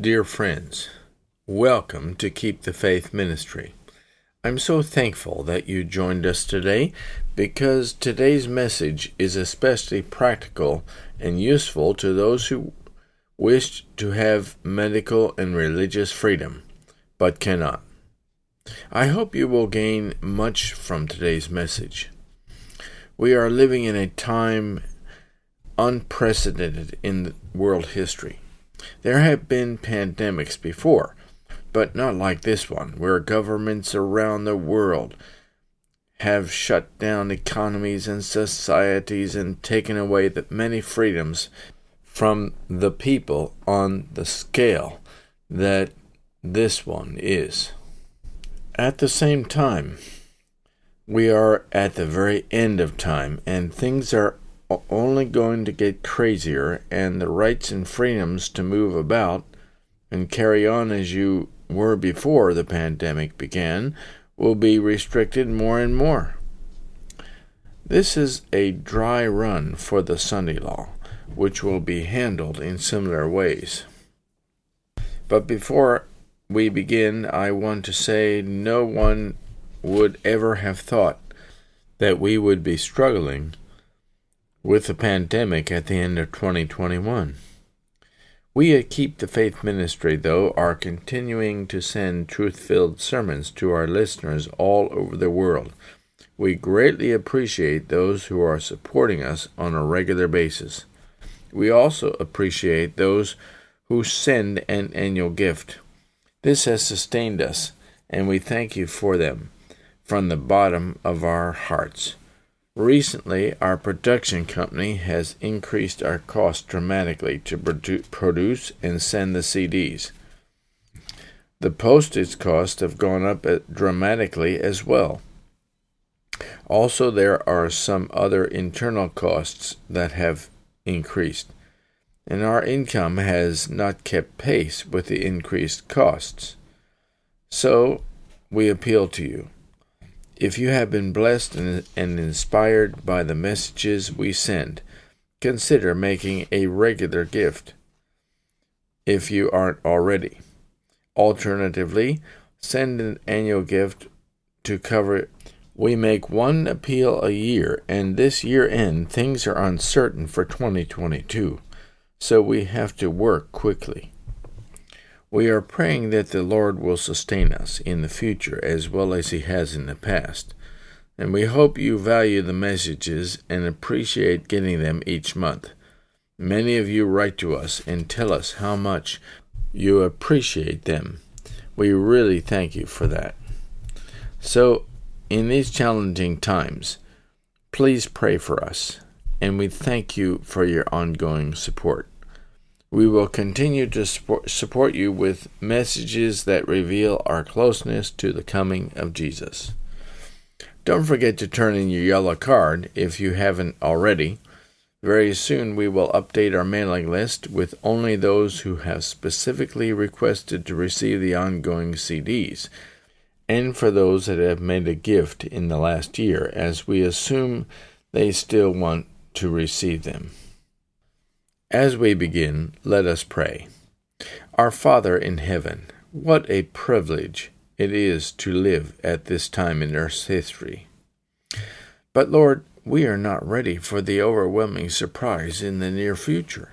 Dear friends, welcome to Keep the Faith Ministry. I'm so thankful that you joined us today, because today's message is especially practical and useful to those who wish to have medical and religious freedom, but cannot. I hope you will gain much from today's message. We are living in a time unprecedented in world history. There have been pandemics before, but not like this one, where governments around the world have shut down economies and societies and taken away the many freedoms from the people on the scale that this one is. At the same time, we are at the very end of time, and things are only going to get crazier, and the rights and freedoms to move about and carry on as you were before the pandemic began will be restricted more and more. This is a dry run for the Sunday law, which will be handled in similar ways. But before we begin, I want to say no one would ever have thought that we would be struggling with the pandemic at the end of 2021. We at Keep the Faith Ministry, though, are continuing to send truth-filled sermons to our listeners all over the world. We greatly appreciate those who are supporting us on a regular basis. We also appreciate those who send an annual gift. This has sustained us, and we thank you for them from the bottom of our hearts. Recently, our production company has increased our cost dramatically to produce and send the CDs. The postage costs have gone up dramatically as well. Also, there are some other internal costs that have increased, and our income has not kept pace with the increased costs. So, we appeal to you. If you have been blessed and inspired by the messages we send, consider making a regular gift if you aren't already. Alternatively, send an annual gift to cover it. We make one appeal a year, and this year-end, things are uncertain for 2022, so we have to work quickly. We are praying that the Lord will sustain us in the future as well as He has in the past, and we hope you value the messages and appreciate getting them each month. Many of you write to us and tell us how much you appreciate them. We really thank you for that. So, in these challenging times, please pray for us, and we thank you for your ongoing support. We will continue to support you with messages that reveal our closeness to the coming of Jesus. Don't forget to turn in your yellow card if you haven't already. Very soon we will update our mailing list with only those who have specifically requested to receive the ongoing CDs, and for those that have made a gift in the last year, as we assume they still want to receive them. As we begin, let us pray. Our Father in heaven, what a privilege it is to live at this time in Earth's history. But Lord, we are not ready for the overwhelming surprise in the near future.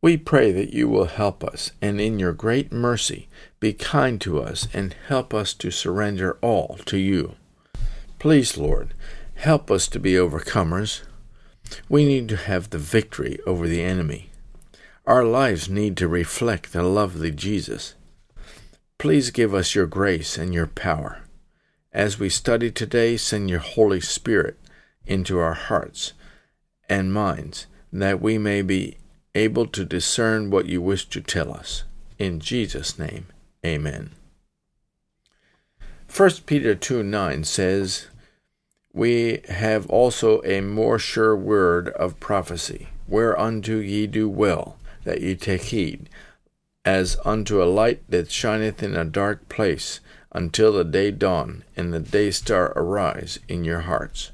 We pray that you will help us, and in your great mercy, be kind to us and help us to surrender all to you. Please, Lord, help us to be overcomers. We need to have the victory over the enemy. Our lives need to reflect the lovely Jesus. Please give us your grace and your power. As we study today, send your Holy Spirit into our hearts and minds, that we may be able to discern what you wish to tell us. In Jesus' name, amen. 1 Peter 2:9 says, "We have also a more sure word of prophecy, whereunto ye do well, that ye take heed, as unto a light that shineth in a dark place, until the day dawn and the day star arise in your hearts."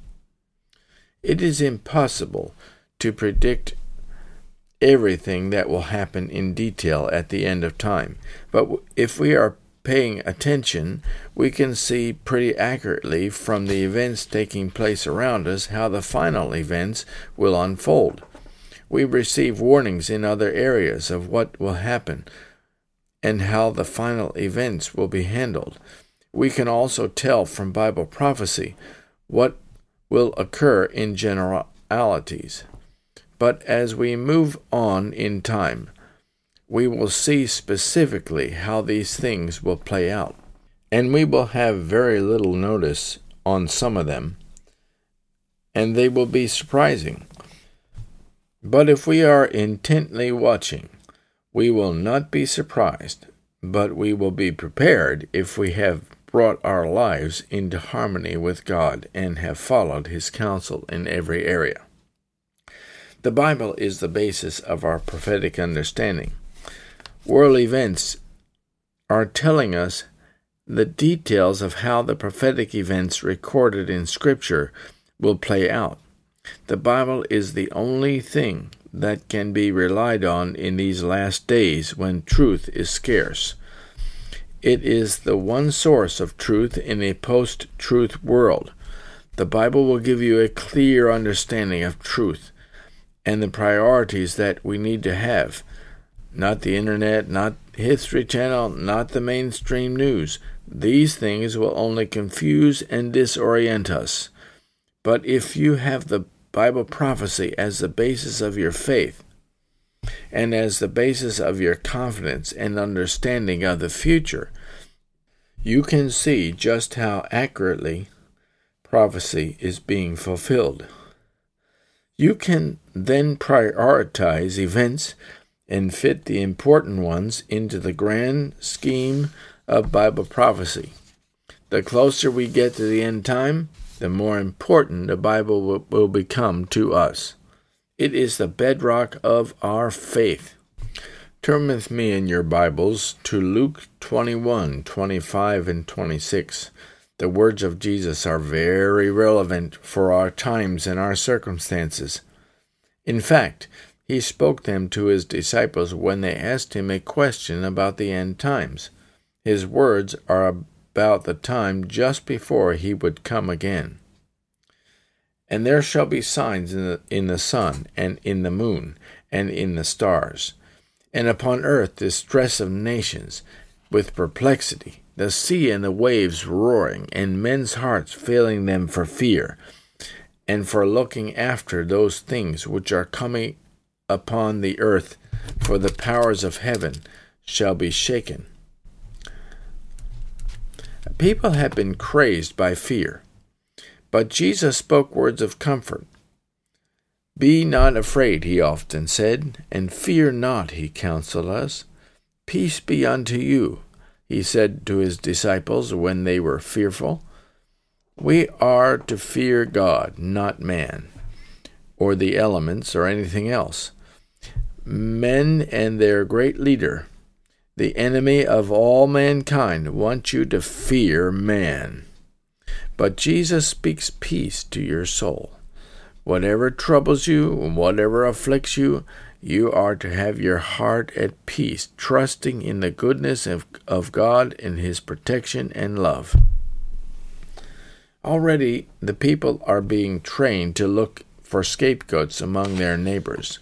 It is impossible to predict everything that will happen in detail at the end of time, but if we are paying attention, we can see pretty accurately from the events taking place around us how the final events will unfold. We receive warnings in other areas of what will happen and how the final events will be handled. We can also tell from Bible prophecy what will occur in generalities. But as we move on in time, we will see specifically how these things will play out. And we will have very little notice on some of them, and they will be surprising. But if we are intently watching, we will not be surprised, but we will be prepared if we have brought our lives into harmony with God and have followed His counsel in every area. The Bible is the basis of our prophetic understanding. World events are telling us the details of how the prophetic events recorded in Scripture will play out. The Bible is the only thing that can be relied on in these last days when truth is scarce. It is the one source of truth in a post-truth world. The Bible will give you a clear understanding of truth and the priorities that we need to have. Not the internet, not History Channel, not the mainstream news. These things will only confuse and disorient us. But if you have the Bible prophecy as the basis of your faith and as the basis of your confidence and understanding of the future, you can see just how accurately prophecy is being fulfilled. You can then prioritize events and fit the important ones into the grand scheme of Bible prophecy. The closer we get to the end time, the more important the Bible will become to us. It is the bedrock of our faith. Turn with me in your Bibles to Luke 21, 25, and 26. The words of Jesus are very relevant for our times and our circumstances. In fact, He spoke them to His disciples when they asked Him a question about the end times. His words are about the time just before He would come again. "And there shall be signs in the sun, and in the moon, and in the stars, and upon earth distress of nations, with perplexity, the sea and the waves roaring, and men's hearts failing them for fear, and for looking after those things which are coming upon the earth, for the powers of heaven shall be shaken." People have been crazed by fear, but Jesus spoke words of comfort. "Be not afraid," He often said, and "fear not," He counseled us. "Peace be unto you," He said to His disciples when they were fearful. We are to fear God, not man, or the elements, or anything else. Men and their great leader, the enemy of all mankind, wants you to fear man. But Jesus speaks peace to your soul. Whatever troubles you, whatever afflicts you, you are to have your heart at peace, trusting in the goodness of God and His protection and love. Already the people are being trained to look for scapegoats among their neighbors,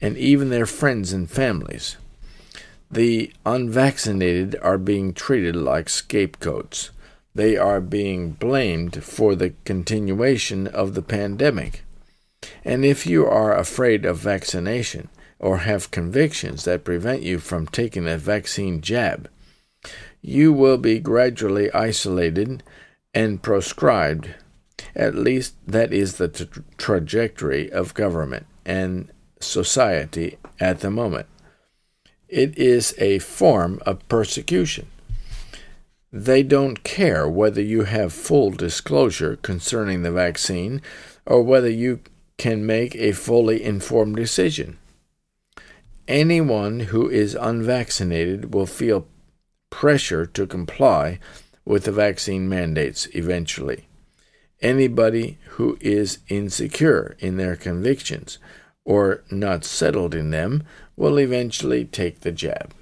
and even their friends and families. The unvaccinated are being treated like scapegoats. They are being blamed for the continuation of the pandemic. And if you are afraid of vaccination or have convictions that prevent you from taking a vaccine jab, you will be gradually isolated and proscribed. At least that is the trajectory of government and society at the moment. It is a form of persecution. They don't care whether you have full disclosure concerning the vaccine or whether you can make a fully informed decision. Anyone who is unvaccinated will feel pressure to comply with the vaccine mandates eventually. Anybody who is insecure in their convictions or not settled in them will eventually take the jab.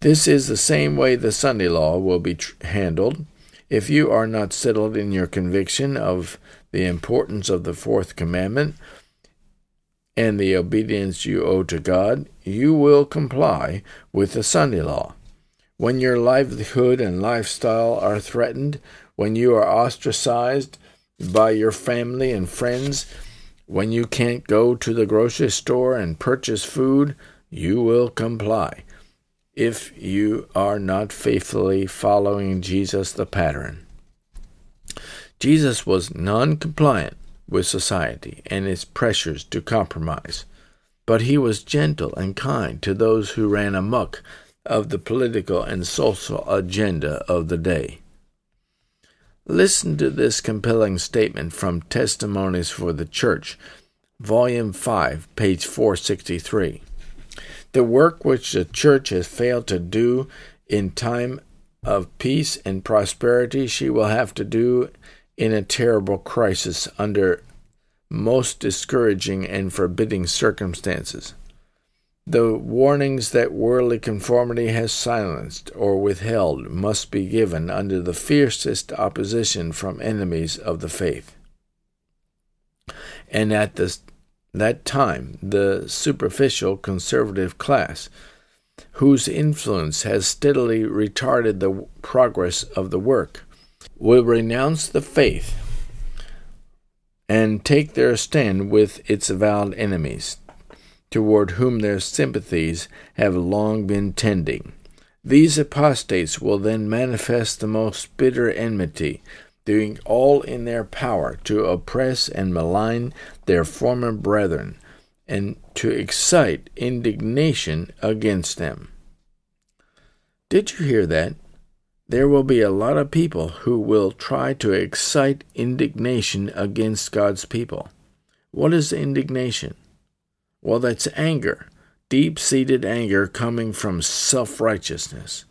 This is the same way the Sunday law will be handled. If you are not settled in your conviction of the importance of the fourth commandment and the obedience you owe to God, you will comply with the Sunday law. When your livelihood and lifestyle are threatened, when you are ostracized by your family and friends, when you can't go to the grocery store and purchase food, you will comply if you are not faithfully following Jesus the pattern. Jesus was non-compliant with society and its pressures to compromise, but he was gentle and kind to those who ran amok of the political and social agenda of the day. Listen to this compelling statement from Testimonies for the Church, Volume 5, page 463. The work which the Church has failed to do in time of peace and prosperity, she will have to do in a terrible crisis under most discouraging and forbidding circumstances. The warnings that worldly conformity has silenced or withheld must be given under the fiercest opposition from enemies of the faith. And at that time, the superficial conservative class, whose influence has steadily retarded the progress of the work, will renounce the faith and take their stand with its avowed enemies, toward whom their sympathies have long been tending. These apostates will then manifest the most bitter enmity, doing all in their power to oppress and malign their former brethren, and to excite indignation against them. Did you hear that? There will be a lot of people who will try to excite indignation against God's people. What is indignation? Well, that's anger, deep-seated anger coming from self-righteousness.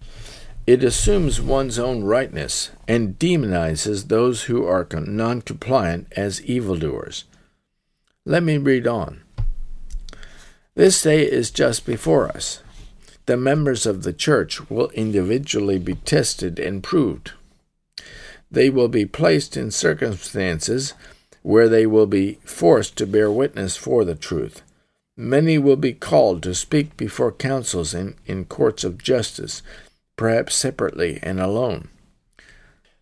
It assumes one's own rightness and demonizes those who are non-compliant as evildoers. Let me read on. This day is just before us. The members of the church will individually be tested and proved. They will be placed in circumstances where they will be forced to bear witness for the truth. Many will be called to speak before councils in courts of justice, perhaps separately and alone.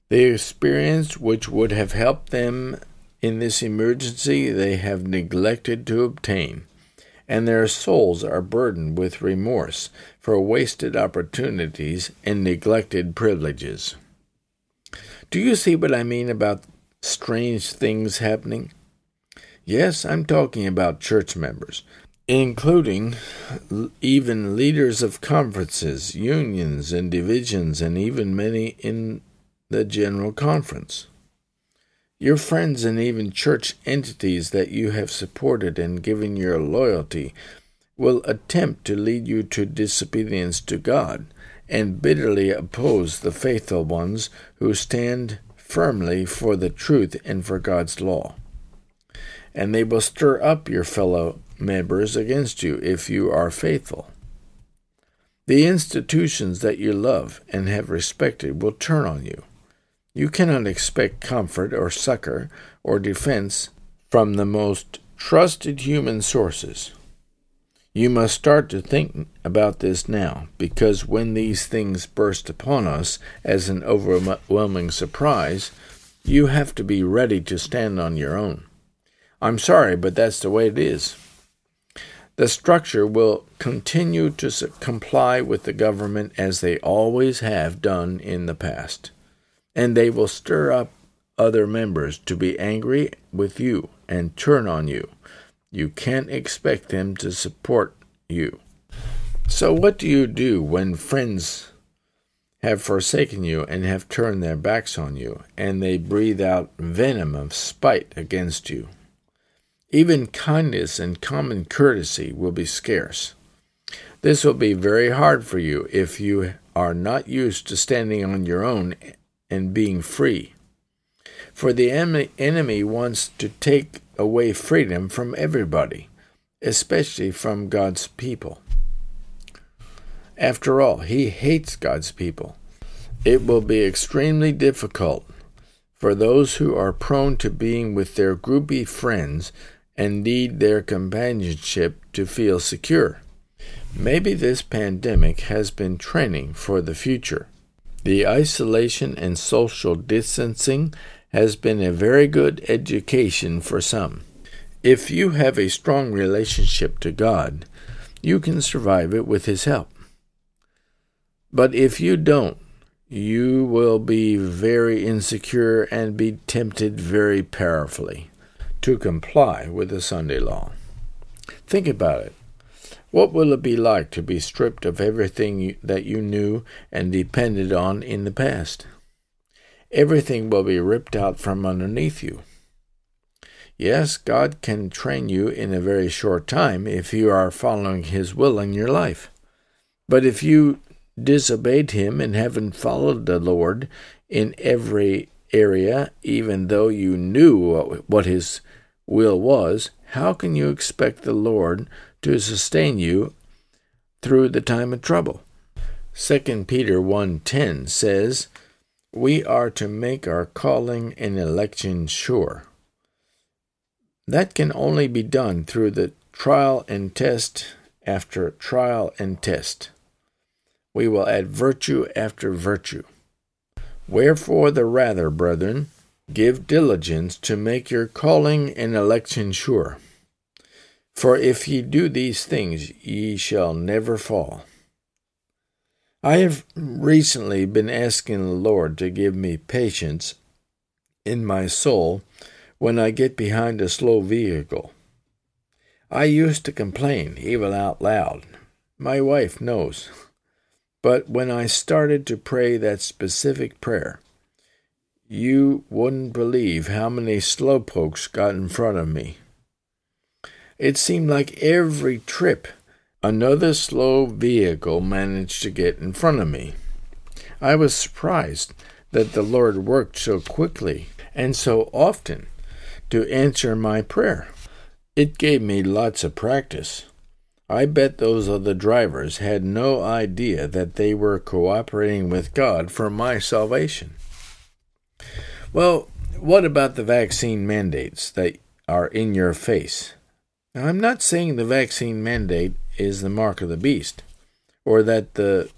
The experience which would have helped them in this emergency they have neglected to obtain, and their souls are burdened with remorse for wasted opportunities and neglected privileges. Do you see what I mean about strange things happening? Yes, I'm talking about church members, including even leaders of conferences, unions, and divisions, and even many in the General Conference. Your friends and even church entities that you have supported and given your loyalty will attempt to lead you to disobedience to God and bitterly oppose the faithful ones who stand firmly for the truth and for God's law. And they will stir up your fellow members against you if you are faithful. The institutions that you love and have respected will turn on you. You cannot expect comfort or succor or defense from the most trusted human sources. You must start to think about this now, because when these things burst upon us as an overwhelming surprise, you have to be ready to stand on your own. I'm sorry, but that's the way it is. The structure will continue to comply with the government as they always have done in the past, and they will stir up other members to be angry with you and turn on you, You can't expect them to support you. So what do you do when friends have forsaken you and have turned their backs on you, and they breathe out venom of spite against you? Even kindness and common courtesy will be scarce. This will be very hard for you if you are not used to standing on your own and being free. For the enemy wants to take away freedom from everybody, especially from God's people. After all, he hates God's people. It will be extremely difficult for those who are prone to being with their groupie friends and need their companionship to feel secure. Maybe this pandemic has been training for the future. The isolation and social distancing has been a very good education for some. If you have a strong relationship to God, you can survive it with His help. But if you don't, you will be very insecure and be tempted very powerfully to comply with the Sunday law. Think about it. What will it be like to be stripped of everything that you knew and depended on in the past? Everything will be ripped out from underneath you. Yes, God can train you in a very short time if you are following His will in your life. But if you disobeyed Him and haven't followed the Lord in every area, even though you knew what His will was, how can you expect the Lord to sustain you through the time of trouble? 2 Peter 1:10 says, "We are to make our calling and election sure." That can only be done through the trial and test after trial and test. We will add virtue after virtue. "Wherefore the rather, brethren, give diligence to make your calling and election sure. For if ye do these things, ye shall never fall." I have recently been asking the Lord to give me patience in my soul when I get behind a slow vehicle. I used to complain, even out loud. My wife knows. But when I started to pray that specific prayer, you wouldn't believe how many slowpokes got in front of me. It seemed like every trip, another slow vehicle managed to get in front of me. I was surprised that the Lord worked so quickly and so often to answer my prayer. It gave me lots of practice. I bet those other drivers had no idea that they were cooperating with God for my salvation. Well, what about the vaccine mandates that are in your face? Now, I'm not saying the vaccine mandate is the mark of the beast, or that the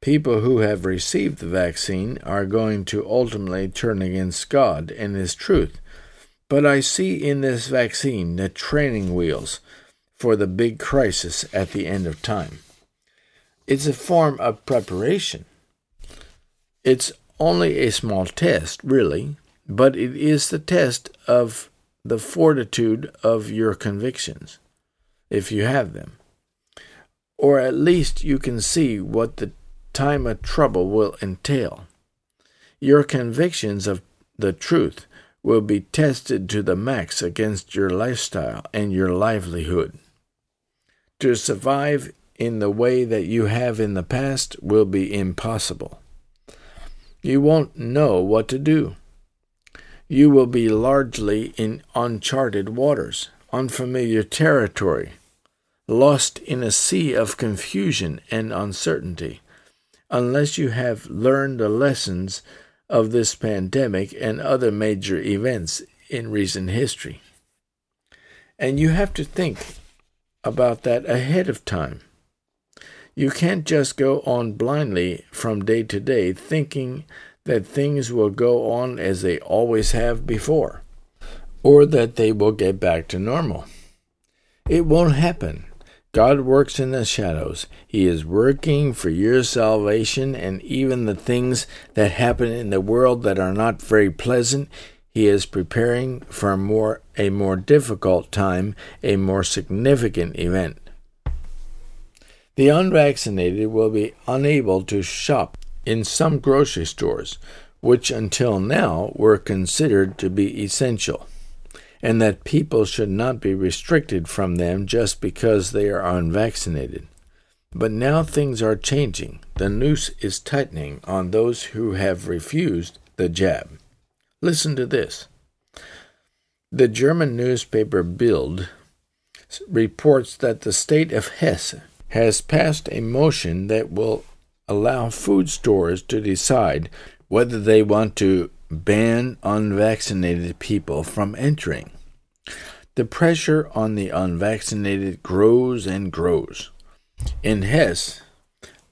people who have received the vaccine are going to ultimately turn against God and His truth. But I see in this vaccine the training wheels for the big crisis at the end of time. It's a form of preparation. It's only a small test, really, but it is the test of the fortitude of your convictions, if you have them. Or at least you can see what the time of trouble will entail. Your convictions of the truth will be tested to the max against your lifestyle and your livelihood. To survive in the way that you have in the past will be impossible. You won't know what to do. You will be largely in uncharted waters, unfamiliar territory, lost in a sea of confusion and uncertainty, unless you have learned the lessons of this pandemic and other major events in recent history. And you have to think about that ahead of time. You can't just go on blindly from day to day thinking that things will go on as they always have before, or that they will get back to normal. It won't happen. God works in the shadows. He is working for your salvation, and even the things that happen in the world that are not very pleasant, He is preparing for a more difficult time, a more significant event. The unvaccinated will be unable to shop in some grocery stores, which until now were considered to be essential, and that people should not be restricted from them just because they are unvaccinated. But now things are changing. The noose is tightening on those who have refused the jab. Listen to this. The German newspaper Bild reports that the state of Hesse has passed a motion that will allow food stores to decide whether they want to ban unvaccinated people from entering. The pressure on the unvaccinated grows and grows. In Hesse,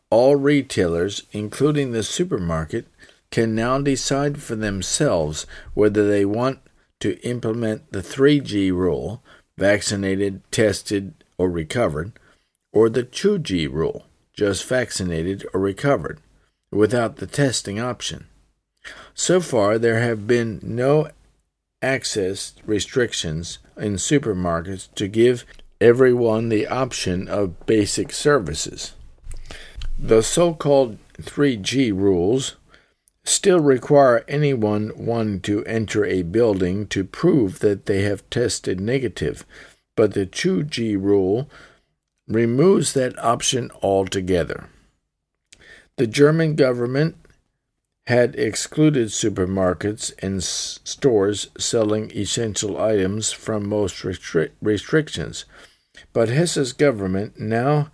all retailers, including the supermarket, can now decide for themselves whether they want to implement the 3G rule, vaccinated, tested, or recovered, or the 2G rule, just vaccinated or recovered, without the testing option. So far, there have been no access restrictions in supermarkets to give everyone the option of basic services. The so-called 3G rules still require anyone wanting to enter a building to prove that they have tested negative, but the 2G rule removes that option altogether. The German government had excluded supermarkets and stores selling essential items from most restrictions, but Hesse's government now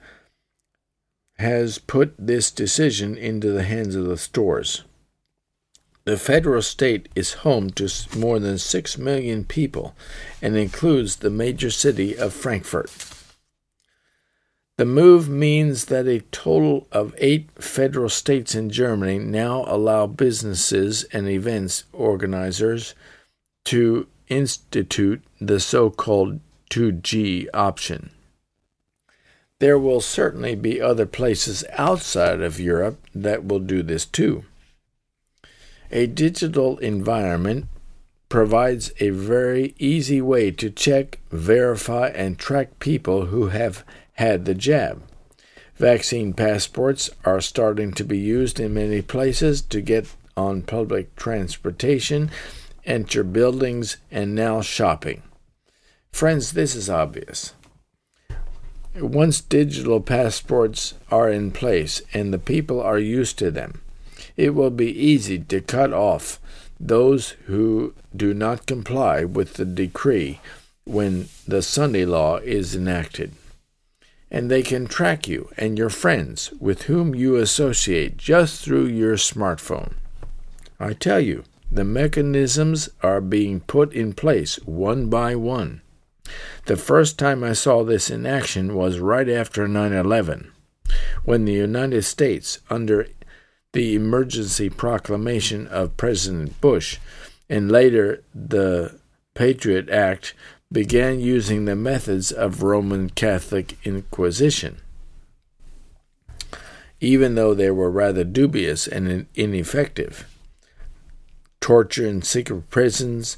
has put this decision into the hands of the stores. The federal state is home to more than 6 million people and includes the major city of Frankfurt. The move means that a total of 8 federal states in Germany now allow businesses and events organizers to institute the so-called 2G option. There will certainly be other places outside of Europe that will do this too. A digital environment provides a very easy way to check, verify, and track people who have had the jab. Vaccine passports are starting to be used in many places to get on public transportation, enter buildings, and now shopping. Friends, this is obvious. Once digital passports are in place and the people are used to them, it will be easy to cut off those who do not comply with the decree when the Sunday law is enacted. And they can track you and your friends with whom you associate just through your smartphone. I tell you, the mechanisms are being put in place one by one. The first time I saw this in action was right after 9/11, when the United States, under the emergency proclamation of President Bush, and later the Patriot Act, began using the methods of Roman Catholic Inquisition. Even though they were rather dubious and ineffective, torture in secret prisons,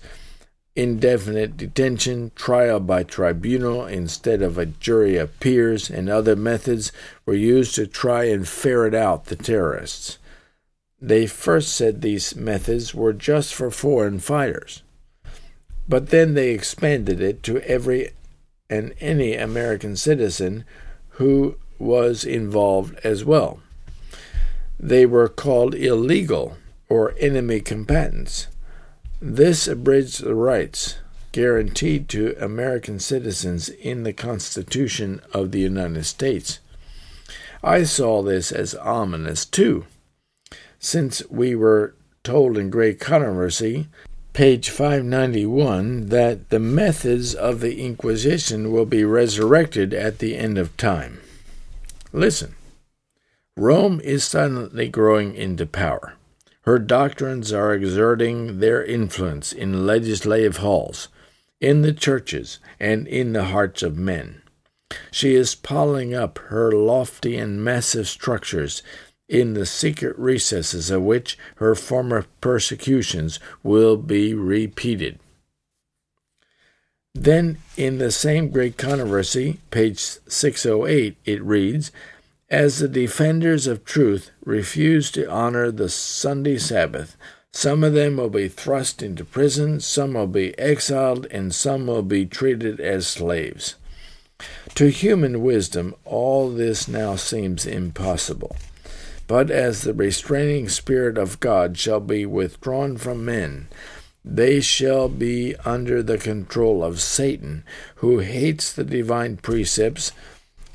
indefinite detention, trial by tribunal instead of a jury of peers, and other methods were used to try and ferret out the terrorists. They first said these methods were just for foreign fighters, but then they expanded it to every and any American citizen who was involved as well. They were called illegal or enemy combatants. This abridged the rights guaranteed to American citizens in the Constitution of the United States. I saw this as ominous too, since we were told in Greek Controversy, page 591, that the methods of the Inquisition will be resurrected at the end of time. Listen, Rome is silently growing into power. Her doctrines are exerting their influence in legislative halls, in the churches, and in the hearts of men. She is piling up her lofty and massive structures in the secret recesses of which her former persecutions will be repeated. Then, in the same Greek Controversy, page 608, it reads, "As the defenders of truth refuse to honor the Sunday Sabbath, some of them will be thrust into prison, some will be exiled, and some will be treated as slaves." To human wisdom, all this now seems impossible. But as the restraining spirit of God shall be withdrawn from men, they shall be under the control of Satan, who hates the divine precepts.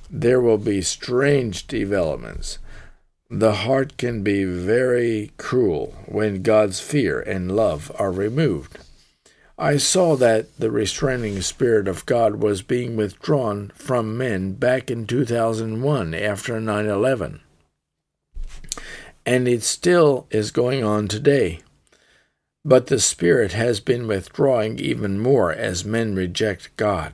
There will be strange developments. The heart can be very cruel when God's fear and love are removed. I saw that the restraining spirit of God was being withdrawn from men back in 2001 after 9/11. And it still is going on today. But the Spirit has been withdrawing even more as men reject God.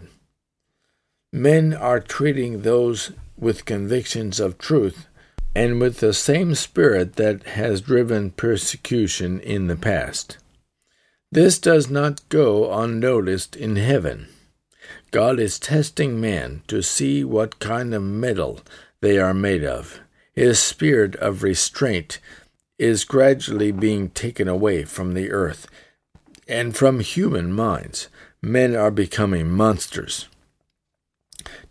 Men are treating those with convictions of truth and with the same spirit that has driven persecution in the past. This does not go unnoticed in heaven. God is testing man to see what kind of metal they are made of. His spirit of restraint is gradually being taken away from the earth and from human minds. Men are becoming monsters.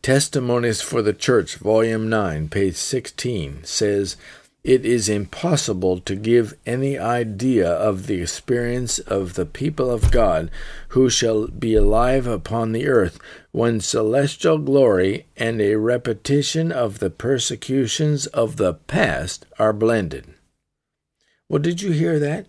Testimonies for the Church, Volume 9, page 16, says, "It is impossible to give any idea of the experience of the people of God who shall be alive upon the earth when celestial glory and a repetition of the persecutions of the past are blended." Well, did you hear that?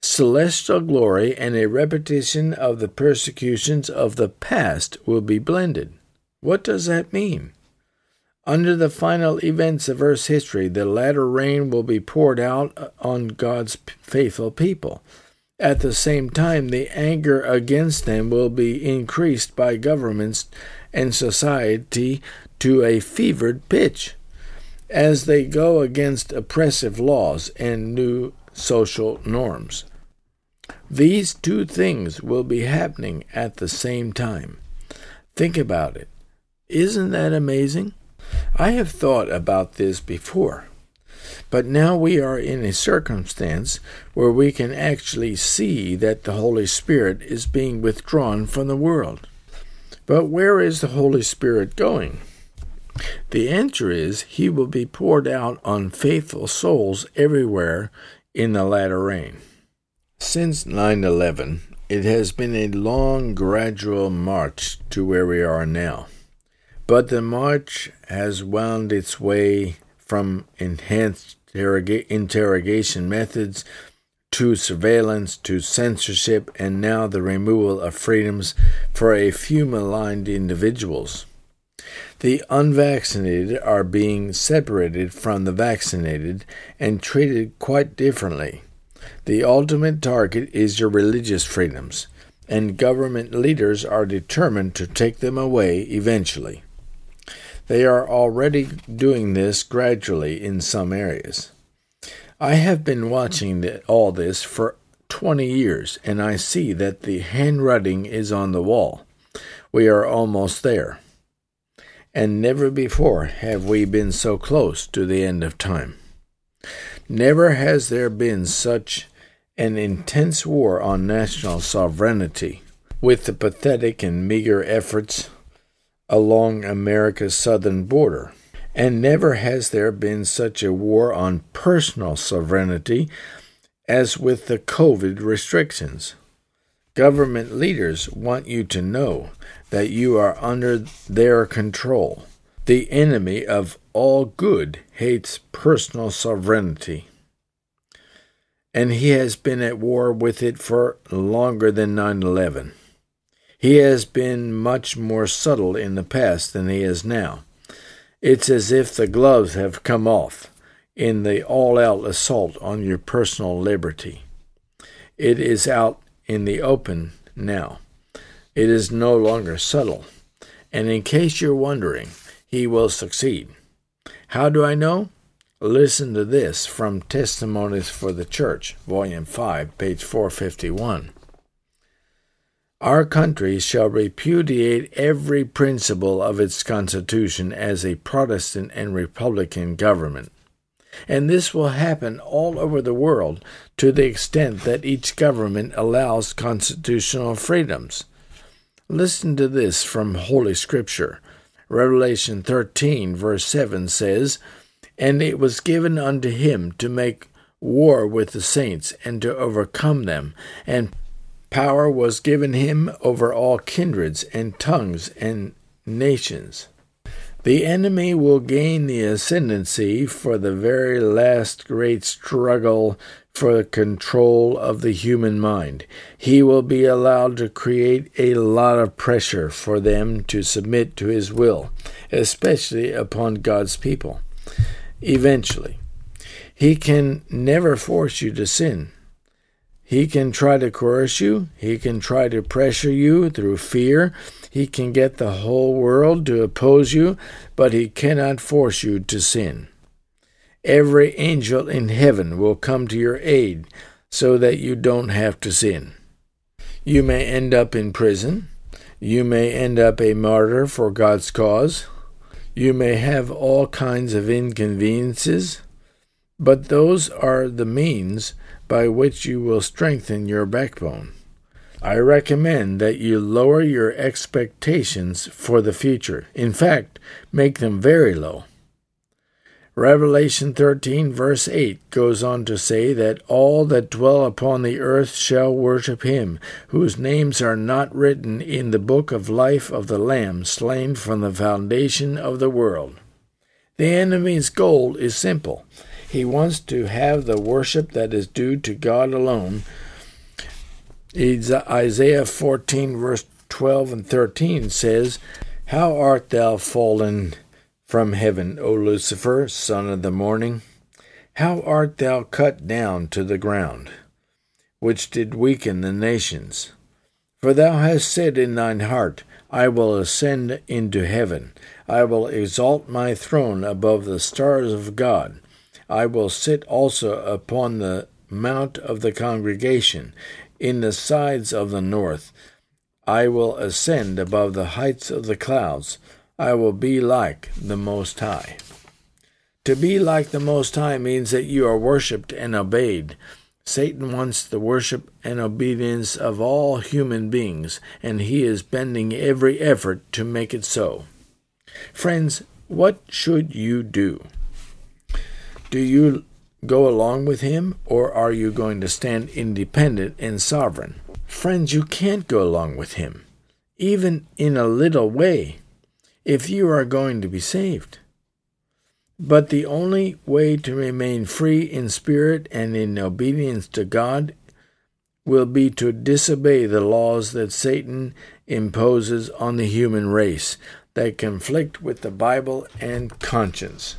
Celestial glory and a repetition of the persecutions of the past will be blended. What does that mean? Under the final events of Earth's history, the latter rain will be poured out on God's faithful people. At the same time, the anger against them will be increased by governments and society to a fevered pitch, as they go against oppressive laws and new social norms. These two things will be happening at the same time. Think about it. Isn't that amazing? I have thought about this before, but now we are in a circumstance where we can actually see that the Holy Spirit is being withdrawn from the world. But where is the Holy Spirit going? The answer is he will be poured out on faithful souls everywhere in the latter rain. Since 9/11, it has been a long, gradual march to where we are now. But the march has wound its way from enhanced interrogation methods to surveillance to censorship and now the removal of freedoms for a few maligned individuals. The unvaccinated are being separated from the vaccinated and treated quite differently. The ultimate target is your religious freedoms, and government leaders are determined to take them away eventually. They are already doing this gradually in some areas. I have been watching all this for 20 years, and I see that the handwriting is on the wall. We are almost there. And never before have we been so close to the end of time. Never has there been such an intense war on national sovereignty, with the pathetic and meager efforts along America's southern border. And never has there been such a war on personal sovereignty as with the COVID restrictions. Government leaders want you to know that you are under their control. The enemy of all good hates personal sovereignty, and he has been at war with it for longer than 9/11. He has been much more subtle in the past than he is now. It's as if the gloves have come off in the all-out assault on your personal liberty. It is out in the open now. It is no longer subtle. And in case you're wondering, he will succeed. How do I know? Listen to this from Testimonies for the Church, Volume 5, page 451. Our country shall repudiate every principle of its Constitution as a Protestant and Republican government. And this will happen all over the world to the extent that each government allows constitutional freedoms. Listen to this from Holy Scripture. Revelation 13, verse 7 says, And it was given unto him to make war with the saints and to overcome them, and power was given him over all kindreds and tongues and nations. The enemy will gain the ascendancy for the very last great struggle for control of the human mind. He will be allowed to create a lot of pressure for them to submit to his will, especially upon God's people. Eventually, he can never force you to sin. He can try to coerce you. He can try to pressure you through fear. He can get the whole world to oppose you, but he cannot force you to sin. Every angel in heaven will come to your aid so that you don't have to sin. You may end up in prison. You may end up a martyr for God's cause. You may have all kinds of inconveniences, but those are the means by which you will strengthen your backbone. I recommend that you lower your expectations for the future. In fact, make them very low. Revelation 13, verse 8 goes on to say that all that dwell upon the earth shall worship him, whose names are not written in the book of life of the Lamb slain from the foundation of the world. The enemy's goal is simple. He wants to have the worship that is due to God alone. Isaiah 14, verse 12 and 13 says, How art thou fallen from heaven, O Lucifer, son of the morning? How art thou cut down to the ground, which did weaken the nations? For thou hast said in thine heart, I will ascend into heaven. I will exalt my throne above the stars of God. I will sit also upon the mount of the congregation, in the sides of the north. I will ascend above the heights of the clouds. I will be like the Most High. To be like the Most High means that you are worshipped and obeyed. Satan wants the worship and obedience of all human beings, and he is bending every effort to make it so. Friends, what should you do? Do you go along with him, or are you going to stand independent and sovereign? Friends, you can't go along with him, even in a little way, if you are going to be saved. But the only way to remain free in spirit and in obedience to God will be to disobey the laws that Satan imposes on the human race that conflict with the Bible and conscience.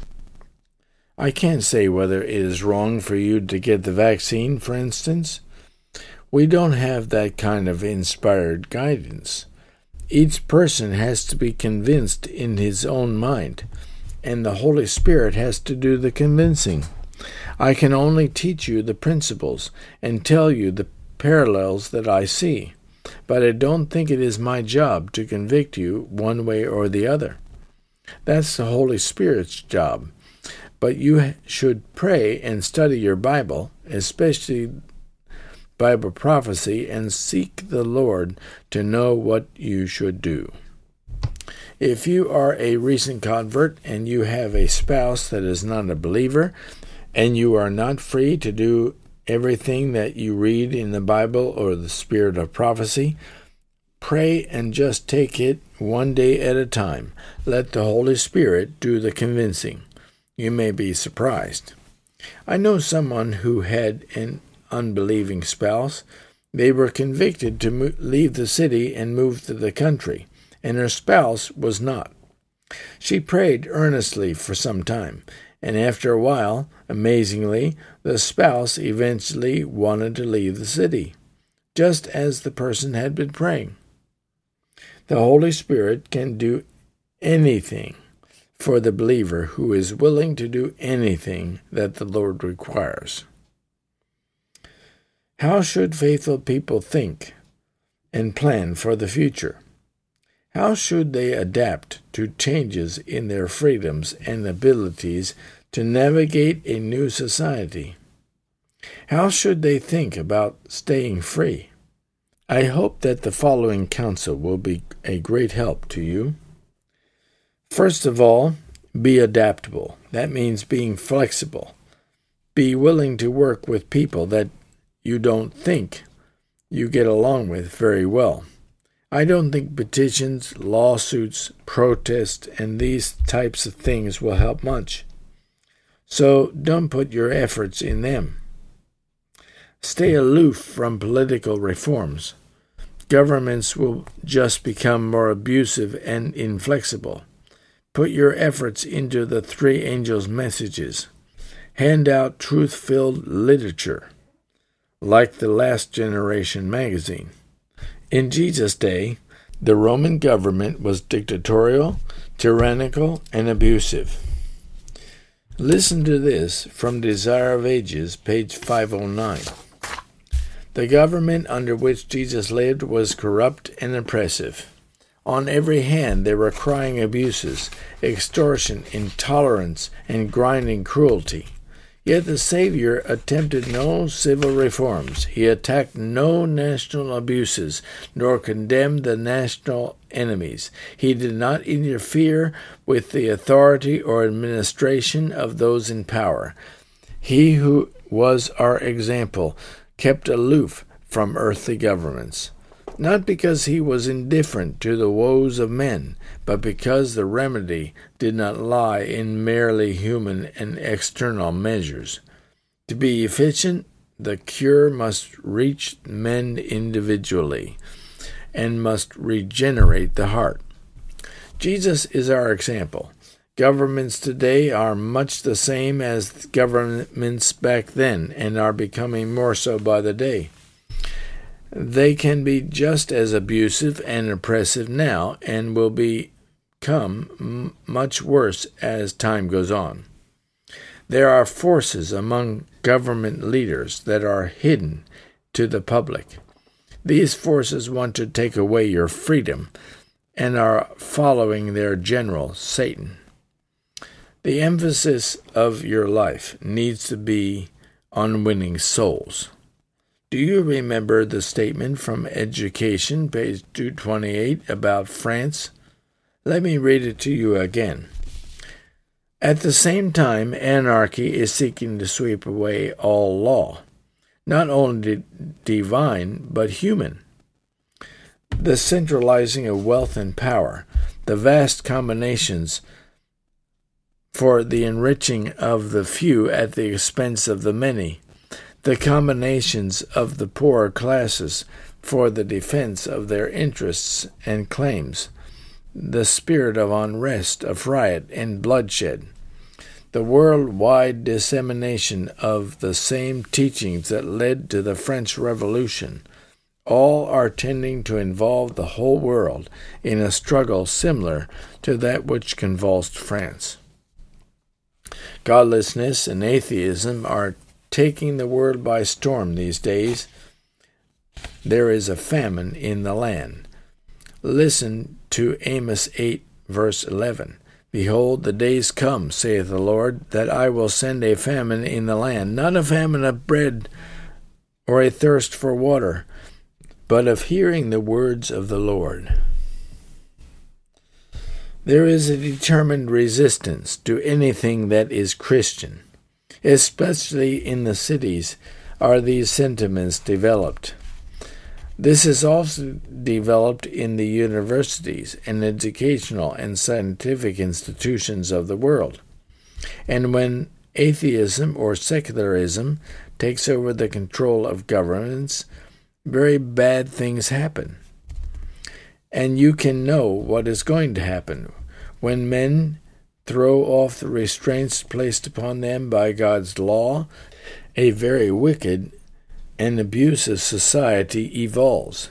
I can't say whether it is wrong for you to get the vaccine, for instance. We don't have that kind of inspired guidance. Each person has to be convinced in his own mind, and the Holy Spirit has to do the convincing. I can only teach you the principles and tell you the parallels that I see, but I don't think it is my job to convict you one way or the other. That's the Holy Spirit's job. But you should pray and study your Bible, especially Bible prophecy, and seek the Lord to know what you should do. If you are a recent convert and you have a spouse that is not a believer, and you are not free to do everything that you read in the Bible or the spirit of prophecy, pray and just take it one day at a time. Let the Holy Spirit do the convincing. You may be surprised. I know someone who had an unbelieving spouse. They were convicted to leave the city and move to the country, and her spouse was not. She prayed earnestly for some time, and after a while, amazingly, the spouse eventually wanted to leave the city, just as the person had been praying. The Holy Spirit can do anything. for the believer who is willing to do anything that the Lord requires. How should faithful people think and plan for the future? How should they adapt to changes in their freedoms and abilities to navigate a new society? How should they think about staying free? I hope that the following counsel will be a great help to you. First of all, be adaptable. That means being flexible. Be willing to work with people that you don't think you get along with very well. I don't think petitions, lawsuits, protests, and these types of things will help much. So don't put your efforts in them. Stay aloof from political reforms. Governments will just become more abusive and inflexible. Put your efforts into the three angels' messages. Hand out truth-filled literature, like the Last Generation magazine. In Jesus' day, the Roman government was dictatorial, tyrannical, and abusive. Listen to this from Desire of Ages, page 509. The government under which Jesus lived was corrupt and oppressive. On every hand there were crying abuses, extortion, intolerance, and grinding cruelty. Yet the Savior attempted no civil reforms. He attacked no national abuses, nor condemned the national enemies. He did not interfere with the authority or administration of those in power. He who was our example kept aloof from earthly governments, not because he was indifferent to the woes of men, but because the remedy did not lie in merely human and external measures. To be efficient, the cure must reach men individually and must regenerate the heart. Jesus is our example. Governments today are much the same as governments back then and are becoming more so by the day. They can be just as abusive and oppressive now and will become much worse as time goes on. There are forces among government leaders that are hidden to the public. These forces want to take away your freedom and are following their general, Satan. The emphasis of your life needs to be on winning souls. Do you remember the statement from Education, page 228, about France? Let me read it to you again. At the same time, anarchy is seeking to sweep away all law, not only divine, but human. The centralizing of wealth and power, the vast combinations for the enriching of the few at the expense of the many, the combinations of the poorer classes for the defense of their interests and claims, the spirit of unrest, of riot and bloodshed, the worldwide dissemination of the same teachings that led to the French Revolution, all are tending to involve the whole world in a struggle similar to that which convulsed France. Godlessness and atheism are taking the world by storm these days. There is a famine in the land. Listen to Amos 8, verse 11. Behold, the days come, saith the Lord, that I will send a famine in the land, not a famine of bread or a thirst for water, but of hearing the words of the Lord. There is a determined resistance to anything that is Christian. Especially in the cities, are these sentiments developed. This is also developed in the universities and educational and scientific institutions of the world. And when atheism or secularism takes over the control of governments, very bad things happen. And you can know what is going to happen when men throw off the restraints placed upon them by God's law. A very wicked and abusive society evolves,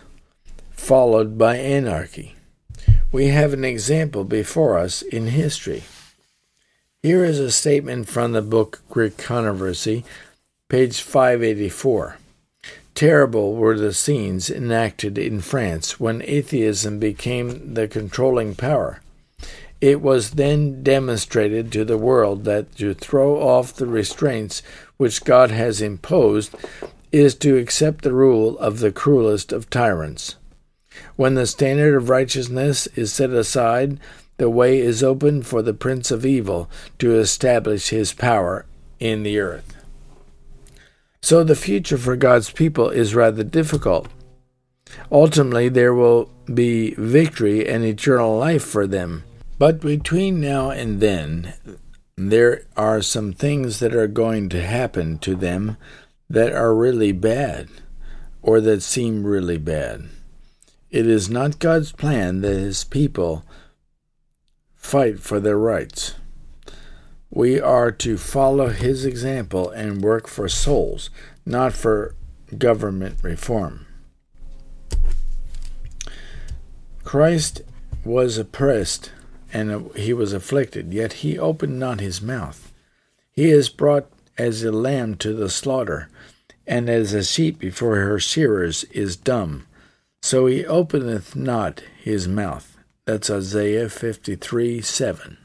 followed by anarchy. We have an example before us in history. Here is a statement from the book Greek Controversy, page 584. Terrible were the scenes enacted in France when atheism became the controlling power. It was then demonstrated to the world that to throw off the restraints which God has imposed is to accept the rule of the cruelest of tyrants. When the standard of righteousness is set aside, the way is open for the Prince of Evil to establish his power in the earth. So the future for God's people is rather difficult. Ultimately, there will be victory and eternal life for them. But between now and then, there are some things that are going to happen to them that are really bad, or that seem really bad. It is not God's plan that his people fight for their rights. We are to follow his example and work for souls, not for government reform. Christ was oppressed and he was afflicted, yet he opened not his mouth. He is brought as a lamb to the slaughter, and as a sheep before her shearers is dumb. So he openeth not his mouth. That's Isaiah 53:7.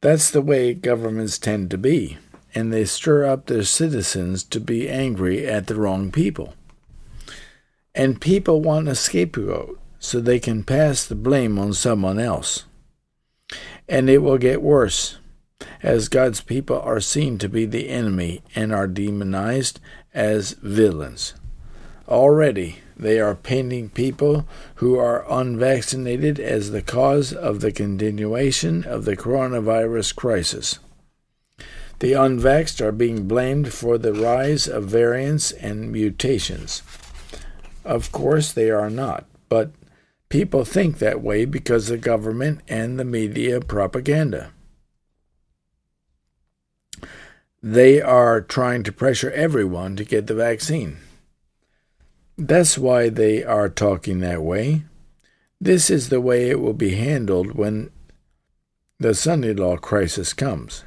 That's the way governments tend to be, and they stir up their citizens to be angry at the wrong people. And people want a scapegoat so they can pass the blame on someone else. And it will get worse, as God's people are seen to be the enemy and are demonized as villains. Already, they are painting people who are unvaccinated as the cause of the continuation of the coronavirus crisis. The unvaxxed are being blamed for the rise of variants and mutations. Of course, they are not, but people think that way because the government and the media propaganda. They are trying to pressure everyone to get the vaccine. That's why they are talking that way. This is the way it will be handled when the son-in-law crisis comes.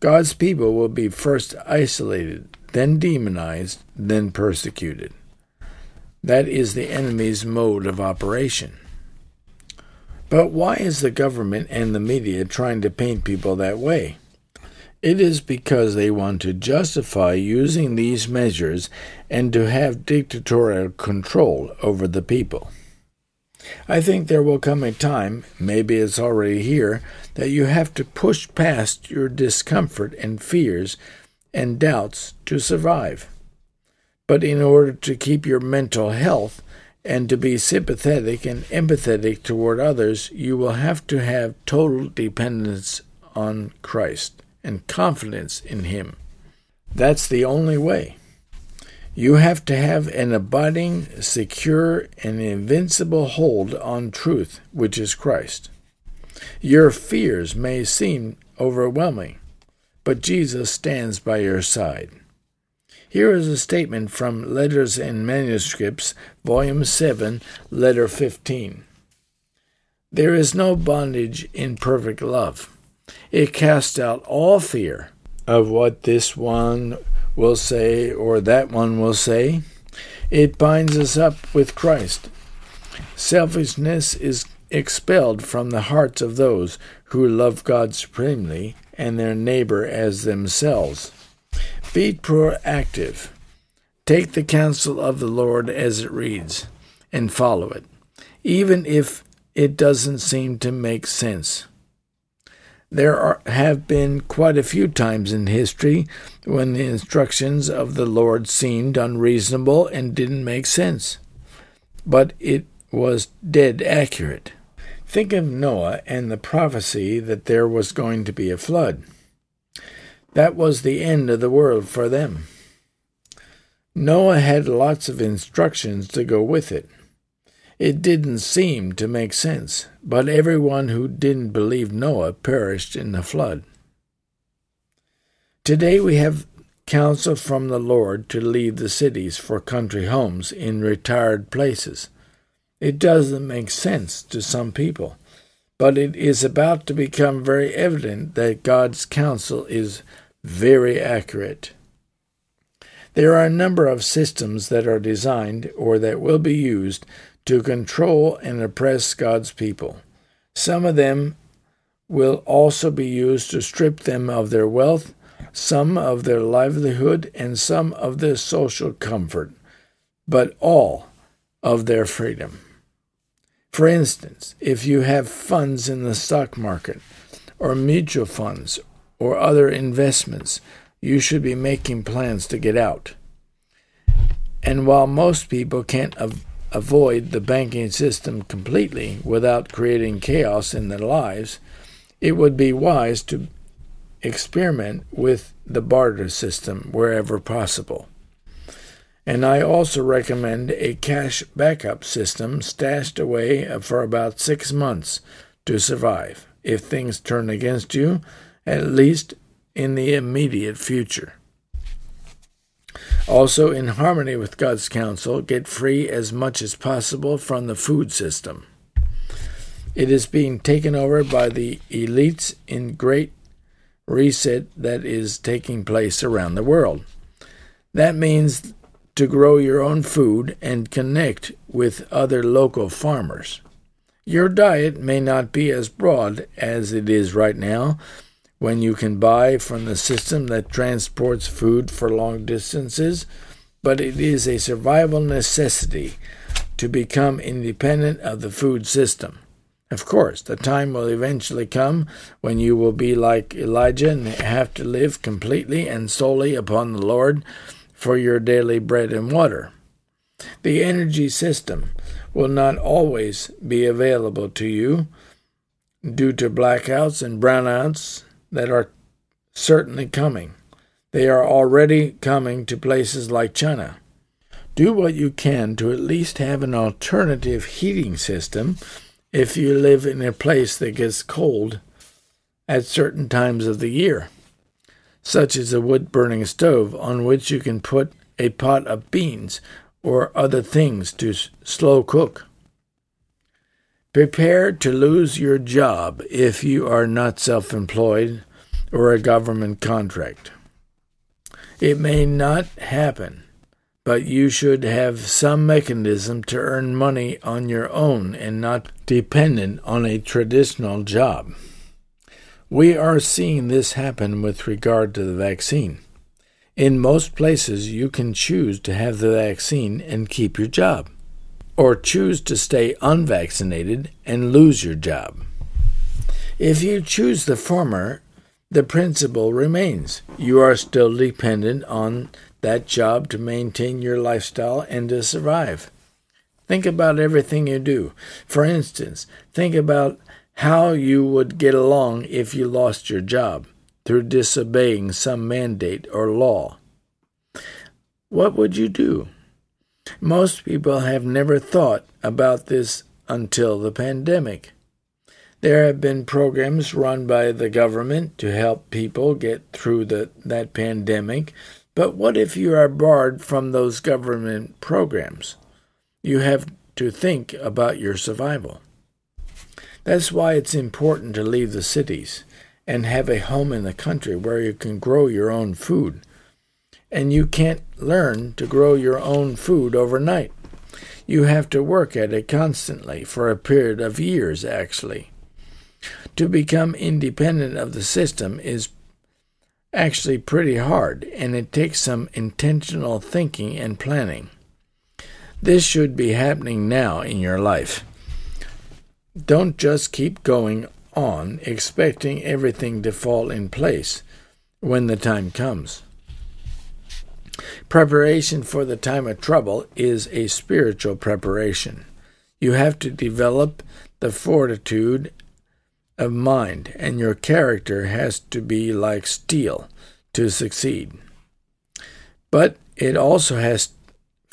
God's people will be first isolated, then demonized, then persecuted. That is the enemy's mode of operation. But why is the government and the media trying to paint people that way? It is because they want to justify using these measures and to have dictatorial control over the people. I think there will come a time, maybe it's already here, that you have to push past your discomfort and fears and doubts to survive. But in order to keep your mental health and to be sympathetic and empathetic toward others, you will have to have total dependence on Christ and confidence in him. That's the only way. You have to have an abiding, secure, and invincible hold on truth, which is Christ. Your fears may seem overwhelming, but Jesus stands by your side. Here is a statement from Letters and Manuscripts, Volume 7, Letter 15. There is no bondage in perfect love. It casts out all fear of what this one will say or that one will say. It binds us up with Christ. Selfishness is expelled from the hearts of those who love God supremely and their neighbor as themselves. Be proactive. Take the counsel of the Lord as it reads and follow it, even if it doesn't seem to make sense. There have been quite a few times in history when the instructions of the Lord seemed unreasonable and didn't make sense, but it was dead accurate. Think of Noah and the prophecy that there was going to be a flood. That was the end of the world for them. Noah had lots of instructions to go with it. It didn't seem to make sense, but everyone who didn't believe Noah perished in the flood. Today we have counsel from the Lord to leave the cities for country homes in retired places. It doesn't make sense to some people, but it is about to become very evident that God's counsel is very accurate. There are a number of systems that are designed or that will be used to control and oppress God's people. Some of them will also be used to strip them of their wealth, some of their livelihood, and some of their social comfort, but all of their freedom. For instance, if you have funds in the stock market or mutual funds or other investments, you should be making plans to get out. And while most people can't avoid the banking system completely without creating chaos in their lives, it would be wise to experiment with the barter system wherever possible. And I also recommend a cash backup system stashed away for about 6 months to survive if things turn against you, at least in the immediate future. Also, in harmony with God's counsel, get free as much as possible from the food system. It is being taken over by the elites in Great Reset that is taking place around the world. That means to grow your own food and connect with other local farmers. Your diet may not be as broad as it is right now, when you can buy from the system that transports food for long distances, but it is a survival necessity to become independent of the food system. Of course, the time will eventually come when you will be like Elijah and have to live completely and solely upon the Lord for your daily bread and water. The energy system will not always be available to you due to blackouts and brownouts that are certainly coming. They are already coming to places like China. Do what you can to at least have an alternative heating system if you live in a place that gets cold at certain times of the year, such as a wood-burning stove on which you can put a pot of beans or other things to slow cook. Prepare to lose your job if you are not self-employed or a government contract. It may not happen, but you should have some mechanism to earn money on your own and not dependent on a traditional job. We are seeing this happen with regard to the vaccine. In most places, you can choose to have the vaccine and keep your job, or choose to stay unvaccinated and lose your job. If you choose the former, the principle remains. You are still dependent on that job to maintain your lifestyle and to survive. Think about everything you do. For instance, think about how you would get along if you lost your job through disobeying some mandate or law. What would you do? Most people have never thought about this until the pandemic. There have been programs run by the government to help people get through that pandemic, but what if you are barred from those government programs? You have to think about your survival. That's why it's important to leave the cities and have a home in the country where you can grow your own food. And you can't learn to grow your own food overnight. You have to work at it constantly for a period of years, actually. To become independent of the system is actually pretty hard, and it takes some intentional thinking and planning. This should be happening now in your life. Don't just keep going on expecting everything to fall in place when the time comes. Preparation for the time of trouble is a spiritual preparation. You have to develop the fortitude of mind, and your character has to be like steel to succeed. But it also has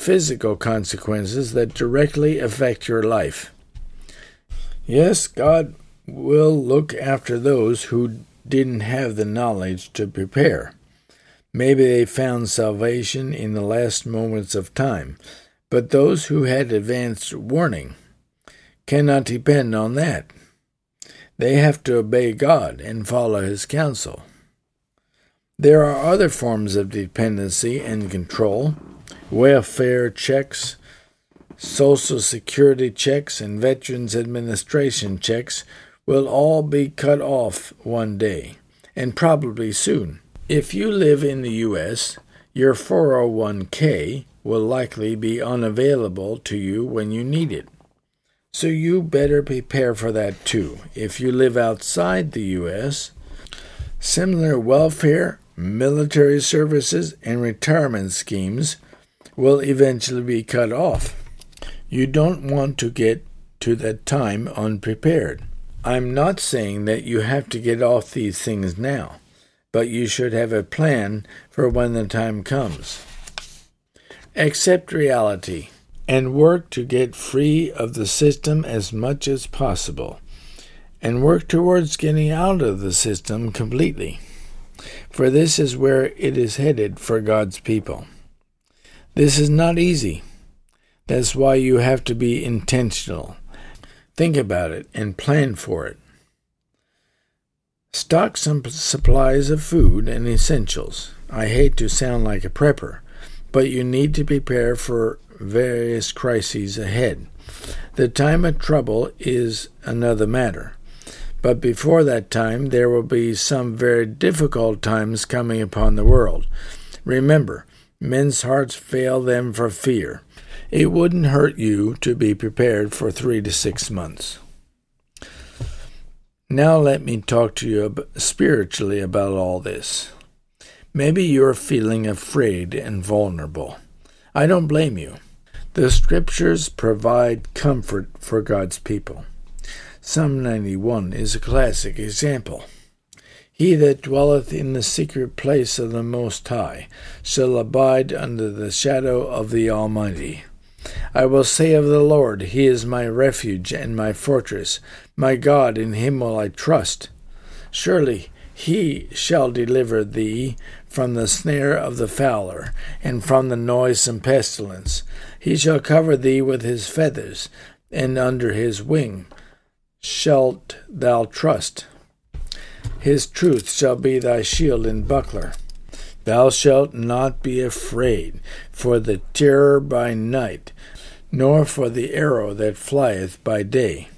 physical consequences that directly affect your life. Yes, God will look after those who didn't have the knowledge to prepare. Maybe they found salvation in the last moments of time, but those who had advanced warning cannot depend on that. They have to obey God and follow his counsel. There are other forms of dependency and control, welfare checks, Social Security checks, and Veterans Administration checks will all be cut off one day, and probably soon. If you live in the U.S., your 401k will likely be unavailable to you when you need it. So you better prepare for that too. If you live outside the U.S., similar welfare, military services, and retirement schemes will eventually be cut off. You don't want to get to that time unprepared. I'm not saying that you have to get off these things now, but you should have a plan for when the time comes. Accept reality and work to get free of the system as much as possible, and work towards getting out of the system completely, for this is where it is headed for God's people. This is not easy. That's why you have to be intentional. Think about it and plan for it. Stock some supplies of food and essentials. I hate to sound like a prepper, but you need to prepare for various crises ahead. The time of trouble is another matter, but before that time, there will be some very difficult times coming upon the world. Remember, men's hearts fail them for fear. It wouldn't hurt you to be prepared for 3 to 6 months. Now let me talk to you spiritually about all this. Maybe you're feeling afraid and vulnerable. I don't blame you. The Scriptures provide comfort for God's people. Psalm 91 is a classic example. He that dwelleth in the secret place of the Most High shall abide under the shadow of the Almighty. I will say of the Lord, He is my refuge and my fortress. My God, in Him will I trust. Surely He shall deliver thee from the snare of the fowler and from the noisome pestilence. He shall cover thee with His feathers, and under His wing shalt thou trust. His truth shall be thy shield and buckler. Thou shalt not be afraid for the terror by night, nor for the arrow that flieth by day,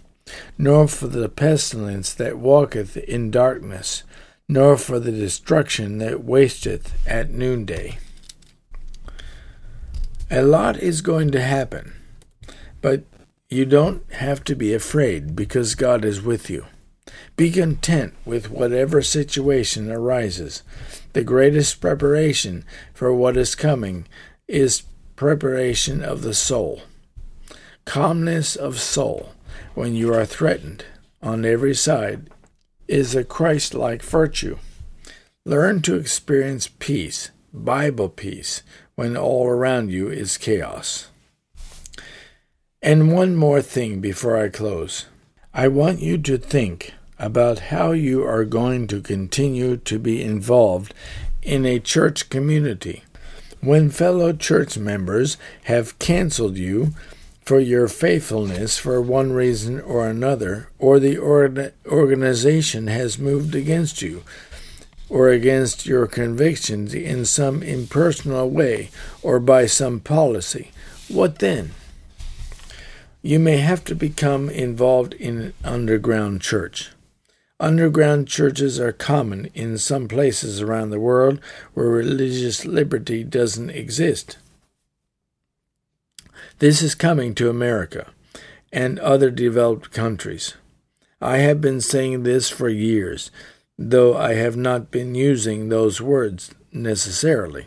nor for the pestilence that walketh in darkness, nor for the destruction that wasteth at noonday. A lot is going to happen, but you don't have to be afraid because God is with you. Be content with whatever situation arises. The greatest preparation for what is coming is preparation of the soul. Calmness of soul when you are threatened on every side is a Christ-like virtue. Learn to experience peace, Bible peace, when all around you is chaos. And one more thing before I close. I want you to think about how you are going to continue to be involved in a church community. When fellow church members have canceled you for your faithfulness for one reason or another, or the organization has moved against you or against your convictions in some impersonal way or by some policy, what then? You may have to become involved in an underground church. Underground churches are common in some places around the world where religious liberty doesn't exist. This is coming to America and other developed countries. I have been saying this for years, though I have not been using those words necessarily.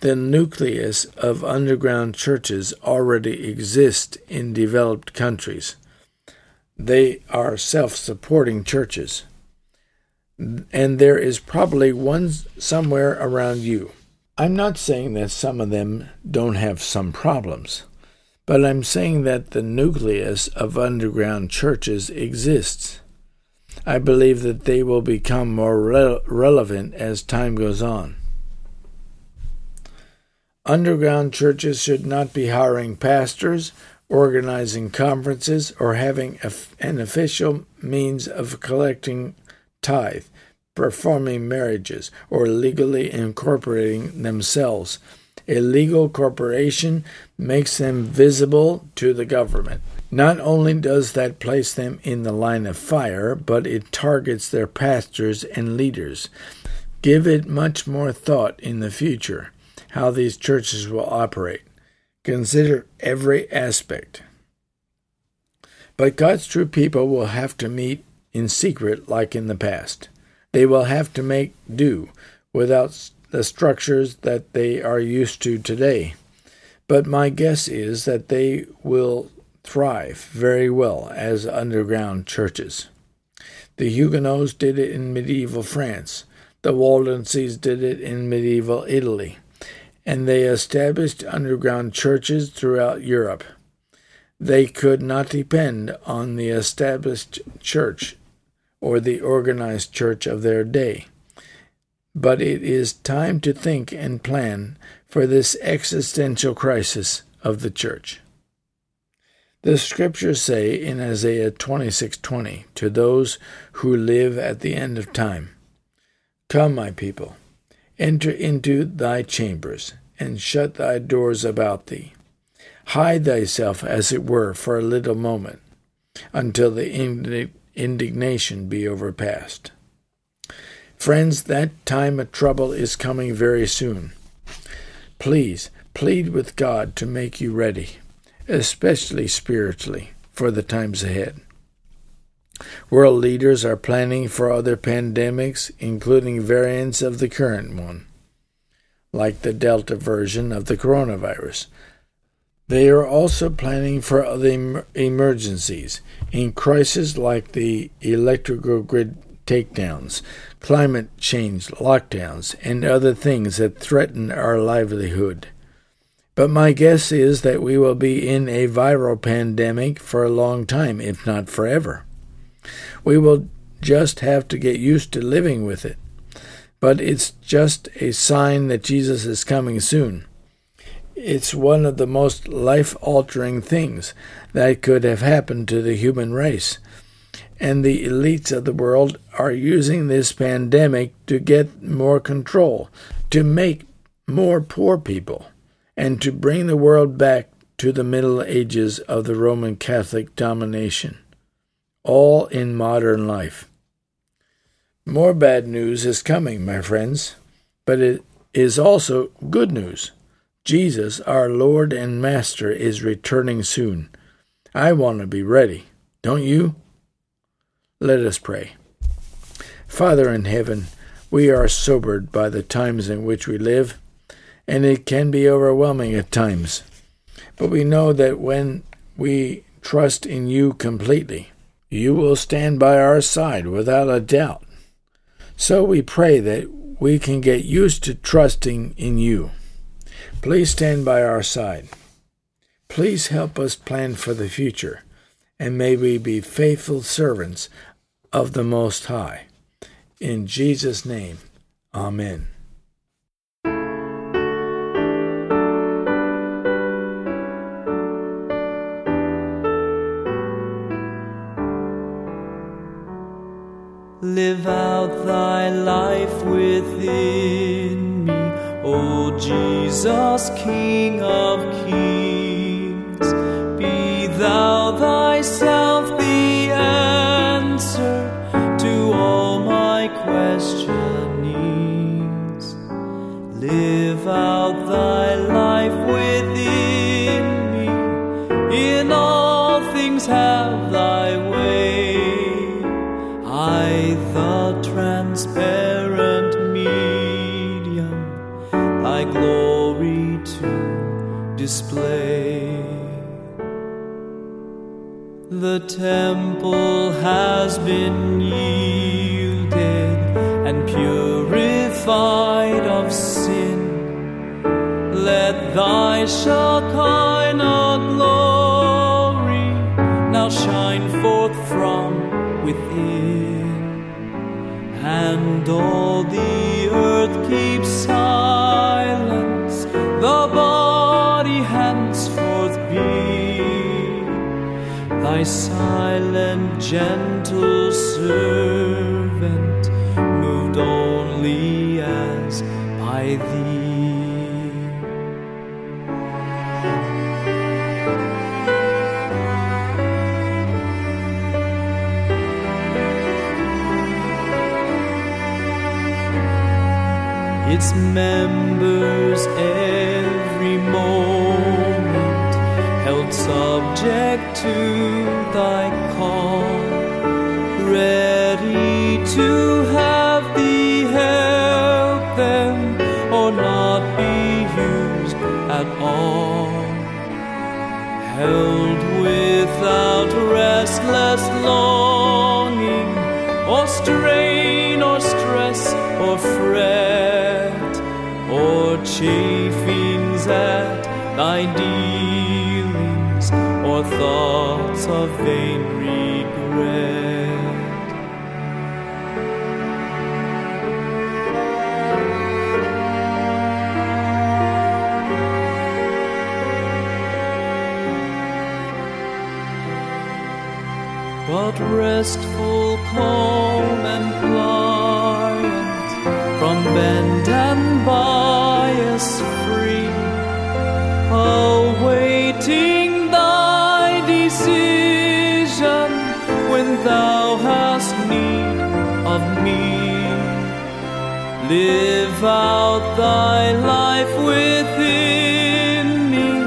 The nucleus of underground churches already exists in developed countries. They are self-supporting churches, and there is probably one somewhere around you. I'm not saying that some of them don't have some problems, but I'm saying that the nucleus of underground churches exists. I believe that they will become more relevant as time goes on. Underground churches should not be hiring pastors organizing conferences, or having an official means of collecting tithe, performing marriages, or legally incorporating themselves. A legal corporation makes them visible to the government. Not only does that place them in the line of fire, but it targets their pastors and leaders. Give it much more thought in the future, how these churches will operate. Consider every aspect. But God's true people will have to meet in secret like in the past. They will have to make do without the structures that they are used to today. But my guess is that they will thrive very well as underground churches. The Huguenots did it in medieval France. The Waldenses did it in medieval Italy. And they established underground churches throughout Europe. They could not depend on the established church or the organized church of their day. But it is time to think and plan for this existential crisis of the church. The scriptures say in Isaiah 26:20 to those who live at the end of time, "Come, my people, enter into thy chambers, and shut thy doors about thee. Hide thyself, as it were, for a little moment, until the indignation be overpast." Friends, that time of trouble is coming very soon. Please plead with God to make you ready, especially spiritually, for the times ahead. World leaders are planning for other pandemics, including variants of the current one, like the Delta version of the coronavirus. They are also planning for other emergencies, in crises like the electrical grid takedowns, climate change lockdowns, and other things that threaten our livelihood. But my guess is that we will be in a viral pandemic for a long time, if not forever. We will just have to get used to living with it. But it's just a sign that Jesus is coming soon. It's one of the most life-altering things that could have happened to the human race. And the elites of the world are using this pandemic to get more control, to make more poor people, and to bring the world back to the Middle Ages of the Roman Catholic domination. All in modern life. More bad news is coming, my friends, but it is also good news. Jesus, our Lord and Master, is returning soon. I want to be ready, don't you? Let us pray. Father in heaven, we are sobered by the times in which we live, and it can be overwhelming at times. But we know that when we trust in you completely, you will stand by our side without a doubt. So we pray that we can get used to trusting in you. Please stand by our side. Please help us plan for the future, and may we be faithful servants of the Most High. In Jesus' name, amen. Live out thy life within me, O Jesus, King of kings. Be thou thyself the answer to all my questionings. Live out thy life within me, in all things have thy way. I, the transparent medium, thy glory to display. The temple has been yielded and purified of sin. Let thy Shekinah glory now shine forth from within. And all the earth keeps silence, the body henceforth be. my silent, gentle servant, moved only as by thee. Its members every moment held subject to thy call, ready to have thee help them or not be used at all, held without restless longing or strain or stress or fret, or chafings at thy dealings, or thoughts of vain regret. But restful, calm, and pliant, from bend and bias free, awaiting thy decision when thou hast need of me. Live out thy life within me,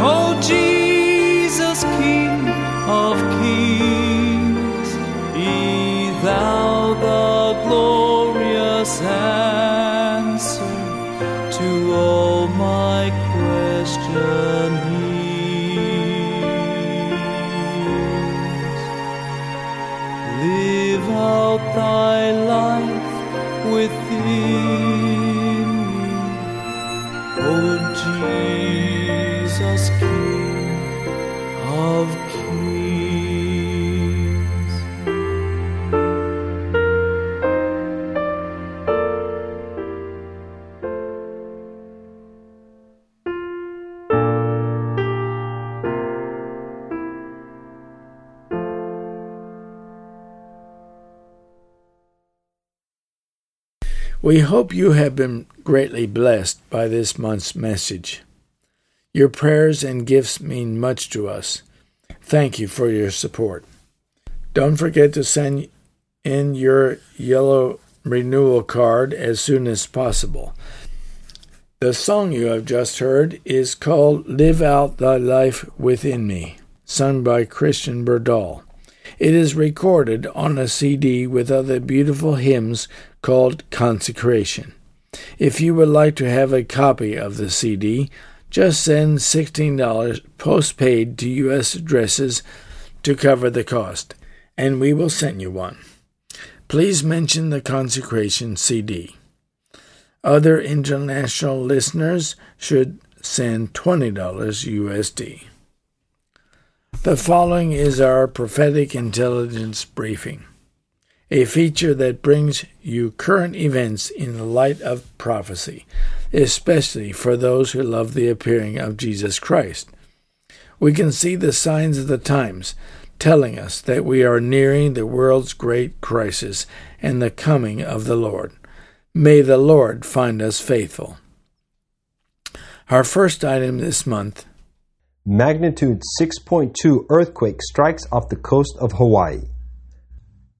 O Jesus, King of kings, be thou the glorious thy life within me, O Jesus, King of kings. We hope you have been greatly blessed by this month's message. Your prayers and gifts mean much to us. Thank you for your support. Don't forget to send in your yellow renewal card as soon as possible. The song you have just heard is called Live Out Thy Life Within Me, sung by Christian Berdahl. It is recorded on a CD with other beautiful hymns called Consecration. If you would like to have a copy of the CD, just send $16 postpaid to U.S. addresses to cover the cost, and we will send you one. Please mention the Consecration CD. Other international listeners should send $20 USD. The following is our Prophetic Intelligence Briefing, a feature that brings you current events in the light of prophecy, especially for those who love the appearing of Jesus Christ. We can see the signs of the times telling us that we are nearing the world's great crisis and the coming of the Lord. May the Lord find us faithful. Our first item this month: Magnitude 6.2 earthquake strikes off the coast of Hawaii.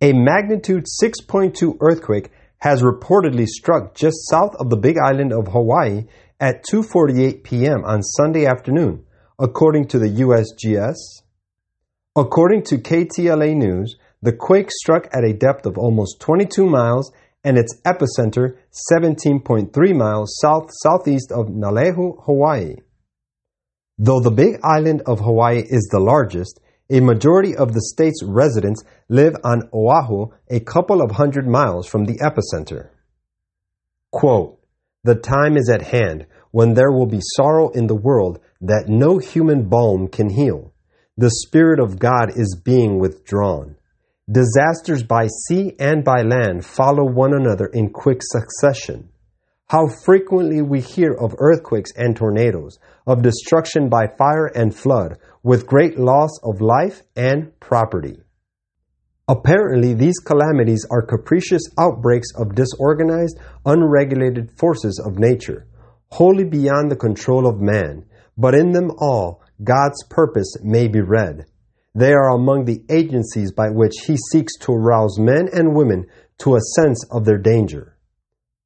A magnitude 6.2 earthquake has reportedly struck just south of the Big Island of Hawaii at 2:48 p.m. on Sunday afternoon, according to the USGS. According to KTLA News, the quake struck at a depth of almost 22 miles and its epicenter 17.3 miles south-southeast of Nalehu, Hawaii. Though the Big Island of Hawaii is the largest, a majority of the state's residents live on Oahu, a couple of 100 miles from the epicenter. Quote, "The time is at hand when there will be sorrow in the world that no human balm can heal. The Spirit of God is being withdrawn. Disasters by sea and by land follow one another in quick succession. How frequently we hear of earthquakes and tornadoes, of destruction by fire and flood, with great loss of life and property. Apparently, these calamities are capricious outbreaks of disorganized, unregulated forces of nature, wholly beyond the control of man, but in them all, God's purpose may be read. They are among the agencies by which He seeks to arouse men and women to a sense of their danger.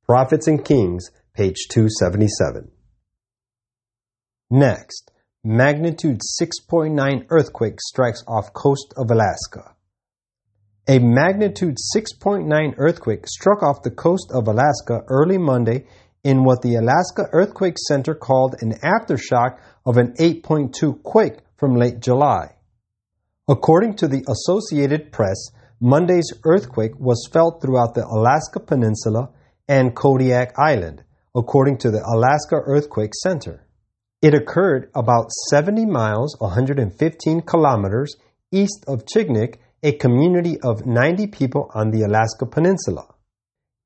Prophets and Kings, page 277. Next, magnitude 6.9 earthquake strikes off coast of Alaska. A magnitude 6.9 earthquake struck off the coast of Alaska early Monday in what the Alaska Earthquake Center called an aftershock of an 8.2 quake from late July. According to the Associated Press, Monday's earthquake was felt throughout the Alaska Peninsula and Kodiak Island, according to the Alaska Earthquake Center. It occurred about 70 miles, 115 kilometers, east of Chignik, a community of 90 people on the Alaska Peninsula.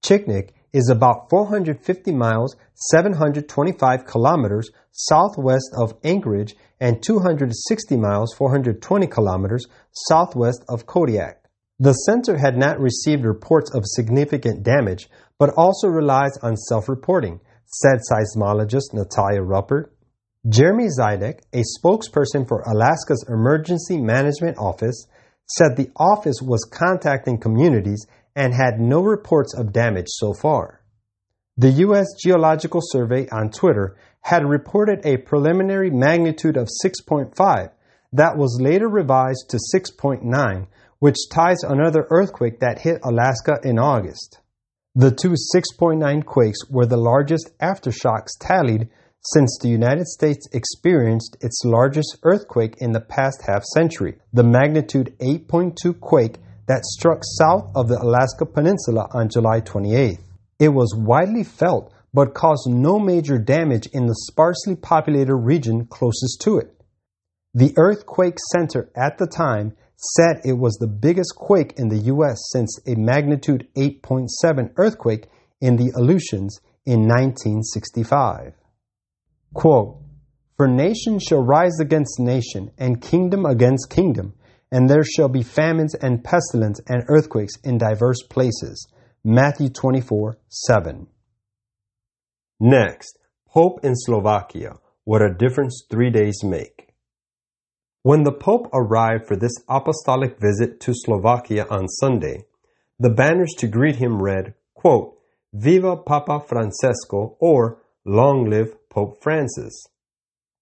Chignik is about 450 miles, 725 kilometers southwest of Anchorage and 260 miles, 420 kilometers southwest of Kodiak. The center had not received reports of significant damage, but also relies on self-reporting, said seismologist Natalia Ruppert. Jeremy Zydek, a spokesperson for Alaska's Emergency Management Office, said the office was contacting communities and had no reports of damage so far. The U.S. Geological Survey on Twitter had reported a preliminary magnitude of 6.5 that was later revised to 6.9, which ties another earthquake that hit Alaska in August. The two 6.9 quakes were the largest aftershocks tallied since the United States experienced its largest earthquake in the past half-century, the magnitude 8.2 quake that struck south of the Alaska Peninsula on July 28th. It was widely felt, but caused no major damage in the sparsely populated region closest to it. The Earthquake Center at the time said it was the biggest quake in the U.S. since a magnitude 8.7 earthquake in the Aleutians in 1965. Quote, "For nation shall rise against nation, and kingdom against kingdom, and there shall be famines and pestilence and earthquakes in diverse places." Matthew 24:7. Next, Pope in Slovakia. What a difference 3 days make. When the Pope arrived for this apostolic visit to Slovakia on Sunday, the banners to greet him read, quote, "Viva Papa Francesco," or "Long live Pope Francis."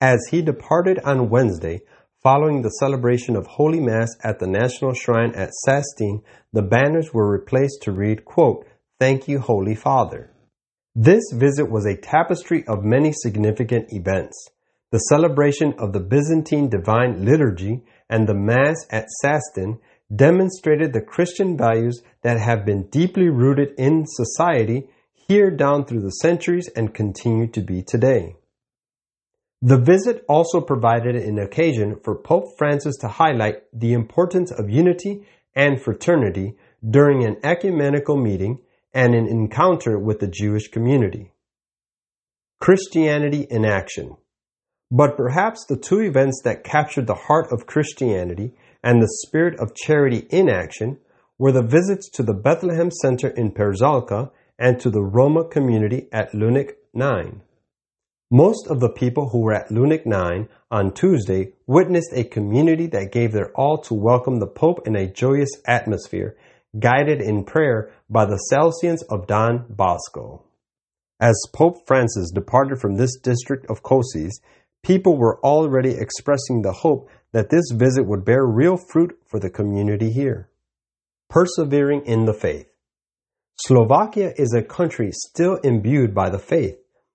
As he departed on Wednesday, following the celebration of Holy Mass at the National Shrine at Sastine, the banners were replaced to read, quote, "Thank you, Holy Father." This visit was a tapestry of many significant events: the celebration of the Byzantine Divine Liturgy and the Mass at Sastine demonstrated the Christian values that have been deeply rooted in society here down through the centuries and continue to be today. The visit also provided an occasion for Pope Francis to highlight the importance of unity and fraternity during an ecumenical meeting and an encounter with the Jewish community. Christianity in action. But perhaps the two events that captured the heart of Christianity and the spirit of charity in action were the visits to the Bethlehem Center in Perzalka and to the Roma community at Lunik 9. Most of the people who were at Lunik 9 on Tuesday witnessed a community that gave their all to welcome the Pope in a joyous atmosphere, guided in prayer by the Celcians of Don Bosco. As Pope Francis departed from this district of Kosice, people were already expressing the hope that this visit would bear real fruit for the community here. Persevering in the faith. Slovakia is a country still imbued by the faith.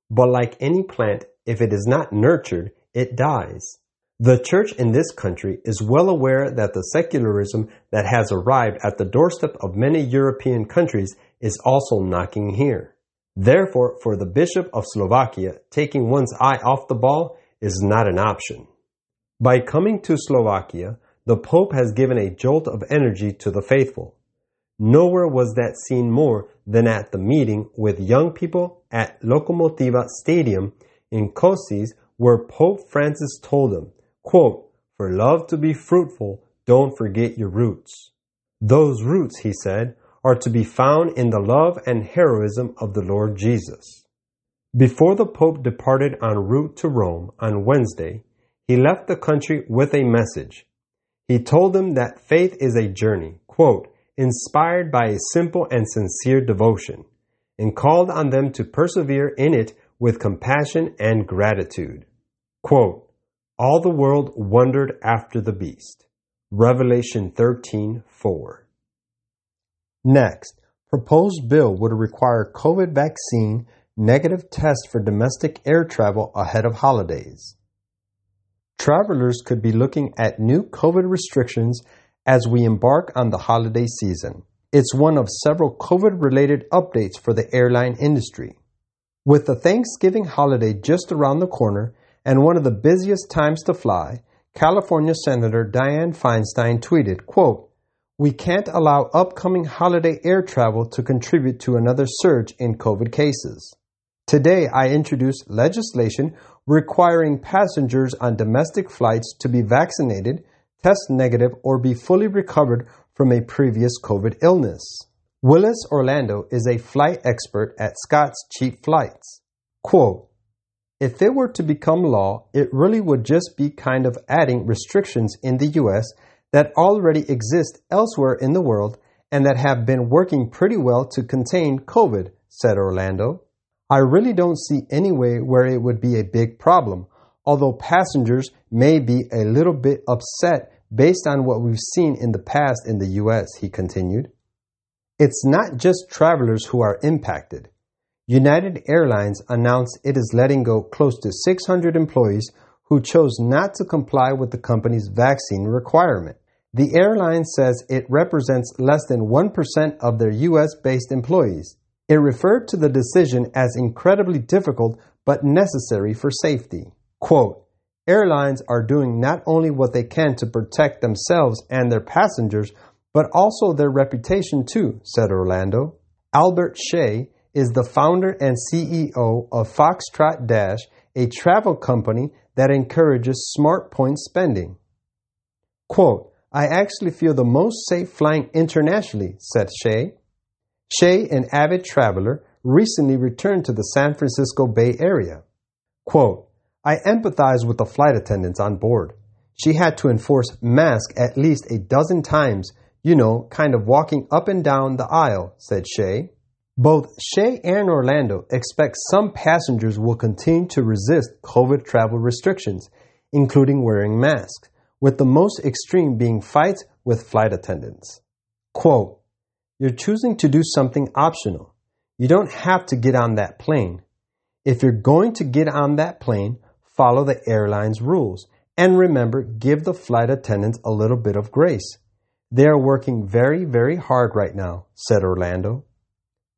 But like any plant, if it is not nurtured, it dies. The church in this country is well aware that the secularism that has arrived at the doorstep of many European countries is also knocking here. Therefore, for the Bishop of Slovakia, taking one's eye off the ball is not an option. By coming to Slovakia, the Pope has given a jolt of energy to the faithful. Nowhere was that seen more than at the meeting with young people at Locomotiva Stadium in Kosice, where Pope Francis told them, quote, For love to be fruitful, don't forget your roots. Those roots, he said, are to be found in the love and heroism of the Lord Jesus. Before the Pope departed en route to Rome on Wednesday, he left the country with a message. He told them that faith is a journey, quote, inspired by a simple and sincere devotion, and called on them to persevere in it with compassion and gratitude. Quote, all the world wondered after the beast. Revelation 13:4. Next, proposed bill would require COVID vaccine negative test for domestic air travel ahead of holidays. Travelers could be looking at new COVID restrictions as we embark on the holiday season. It's one of several COVID-related updates for the airline industry. With the Thanksgiving holiday just around the corner and one of the busiest times to fly, California Senator Dianne Feinstein tweeted, quote, we can't allow upcoming holiday air travel to contribute to another surge in COVID cases. Today, I introduced legislation requiring passengers on domestic flights to be vaccinated, test negative, or be fully recovered from a previous COVID illness. Willis Orlando is a flight expert at Scott's Cheap Flights. Quote, if it were to become law, it really would just be kind of adding restrictions in the U.S. that already exist elsewhere in the world and that have been working pretty well to contain COVID, said Orlando. I really don't see any way where it would be a big problem, although passengers may be a little bit upset based on what we've seen in the past in the U.S., he continued. It's not just travelers who are impacted. United Airlines announced it is letting go close to 600 employees who chose not to comply with the company's vaccine requirement. The airline says it represents less than 1% of their U.S.-based employees. It referred to the decision as incredibly difficult but necessary for safety. Quote, airlines are doing not only what they can to protect themselves and their passengers, but also their reputation too, said Orlando. Albert Shea is the founder and CEO of Foxtrot Dash, a travel company that encourages smart point spending. Quote, I actually feel the most safe flying internationally, said Shea. Shea, an avid traveler, recently returned to the San Francisco Bay Area. Quote, I empathize with the flight attendants on board. She had to enforce masks at least 12 times, you know, kind of walking up and down the aisle, said Shea. Both Shea and Orlando expect some passengers will continue to resist COVID travel restrictions, including wearing masks, with the most extreme being fights with flight attendants. Quote, you're choosing to do something optional. You don't have to get on that plane. If you're going to get on that plane, follow the airline's rules. And remember, give the flight attendants a little bit of grace. They are working very, very hard right now, said Orlando.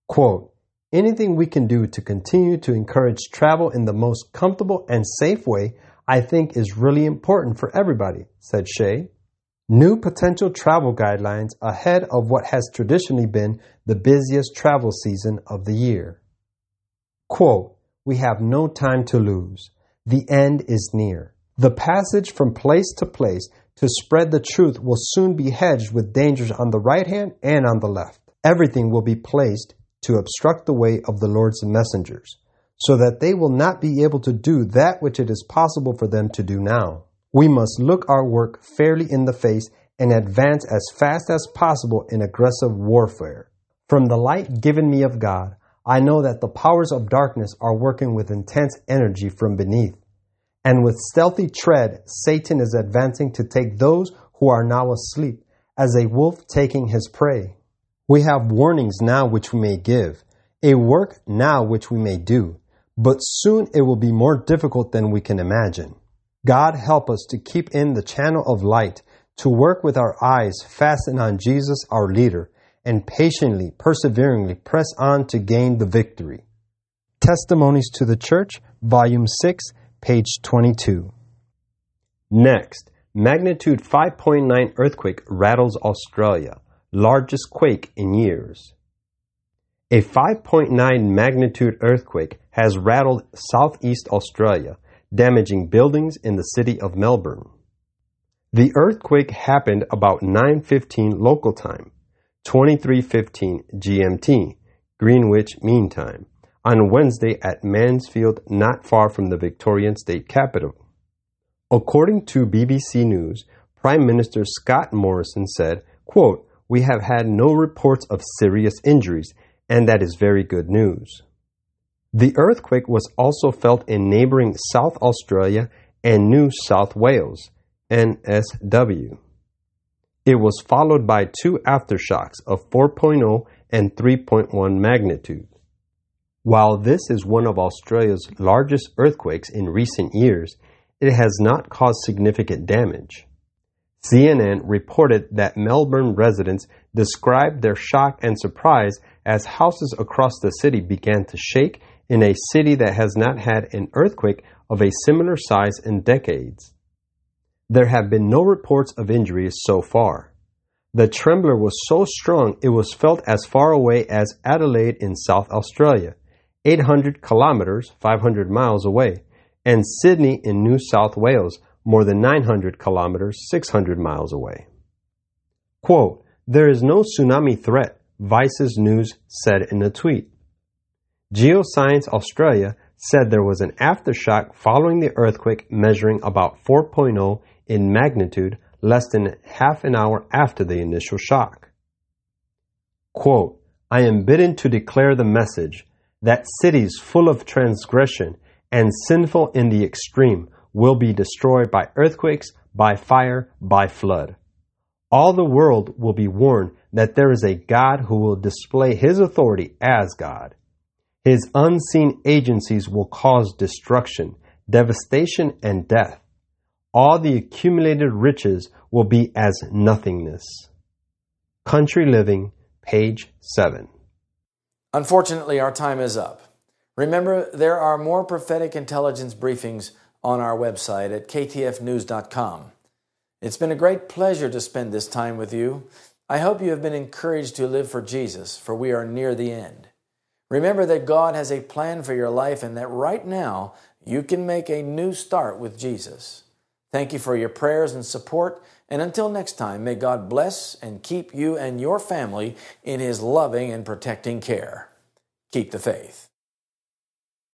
Quote, anything we can do to continue to encourage travel in the most comfortable and safe way, I think is really important for everybody, said Shea. New potential travel guidelines ahead of what has traditionally been the busiest travel season of the year. Quote, we have no time to lose. The end is near. The passage from place to place to spread the truth will soon be hedged with dangers on the right hand and on the left. Everything will be placed to obstruct the way of the Lord's messengers, so that they will not be able to do that which it is possible for them to do now. We must look our work fairly in the face and advance as fast as possible in aggressive warfare. From the light given me of God, I know that the powers of darkness are working with intense energy from beneath. And with stealthy tread, Satan is advancing to take those who are now asleep, as a wolf taking his prey. We have warnings now which we may give, a work now which we may do, but soon it will be more difficult than we can imagine. God help us to keep in the channel of light, to work with our eyes fastened on Jesus our leader, and patiently, perseveringly press on to gain the victory. Testimonies to the Church, Volume 6, page 22. Next, magnitude 5.9 earthquake rattles Australia. Largest quake in years. A 5.9 magnitude earthquake has rattled southeast Australia, damaging buildings in the city of Melbourne. The earthquake happened about 9:15 local time, 23:15 GMT, Greenwich Mean Time, on Wednesday at Mansfield, not far from the Victorian state capital. According to BBC News, Prime Minister Scott Morrison said, quote, "We have had no reports of serious injuries, and that is very good news." The earthquake was also felt in neighboring South Australia and New South Wales, NSW. It was followed by two aftershocks of 4.0 and 3.1 magnitude. While this is one of Australia's largest earthquakes in recent years, it has not caused significant damage. CNN reported that Melbourne residents described their shock and surprise as houses across the city began to shake in a city that has not had an earthquake of a similar size in decades. There have been no reports of injuries so far. The trembler was so strong it was felt as far away as Adelaide in South Australia, 800 kilometers, 500 miles away, and Sydney in New South Wales, more than 900 kilometers, 600 miles away. Quote, "There is no tsunami threat," Vice's News said in a tweet. Geoscience Australia said there was an aftershock following the earthquake measuring about 4.0 in magnitude less than half an hour after the initial shock. Quote, "I am bidden to declare the message that cities full of transgression and sinful in the extreme will be destroyed by earthquakes, by fire, by flood. All the world will be warned that there is a God who will display his authority as God. His unseen agencies will cause destruction, devastation, and death. All the accumulated riches will be as nothingness." Country Living, page 7. Unfortunately, our time is up. Remember, there are more prophetic intelligence briefings on our website at ktfnews.com. It's been a great pleasure to spend this time with you. I hope you have been encouraged to live for Jesus, for we are near the end. Remember that God has a plan for your life and that right now you can make a new start with Jesus. Thank you for your prayers and support, and until next time, may God bless and keep you and your family in His loving and protecting care. Keep the faith.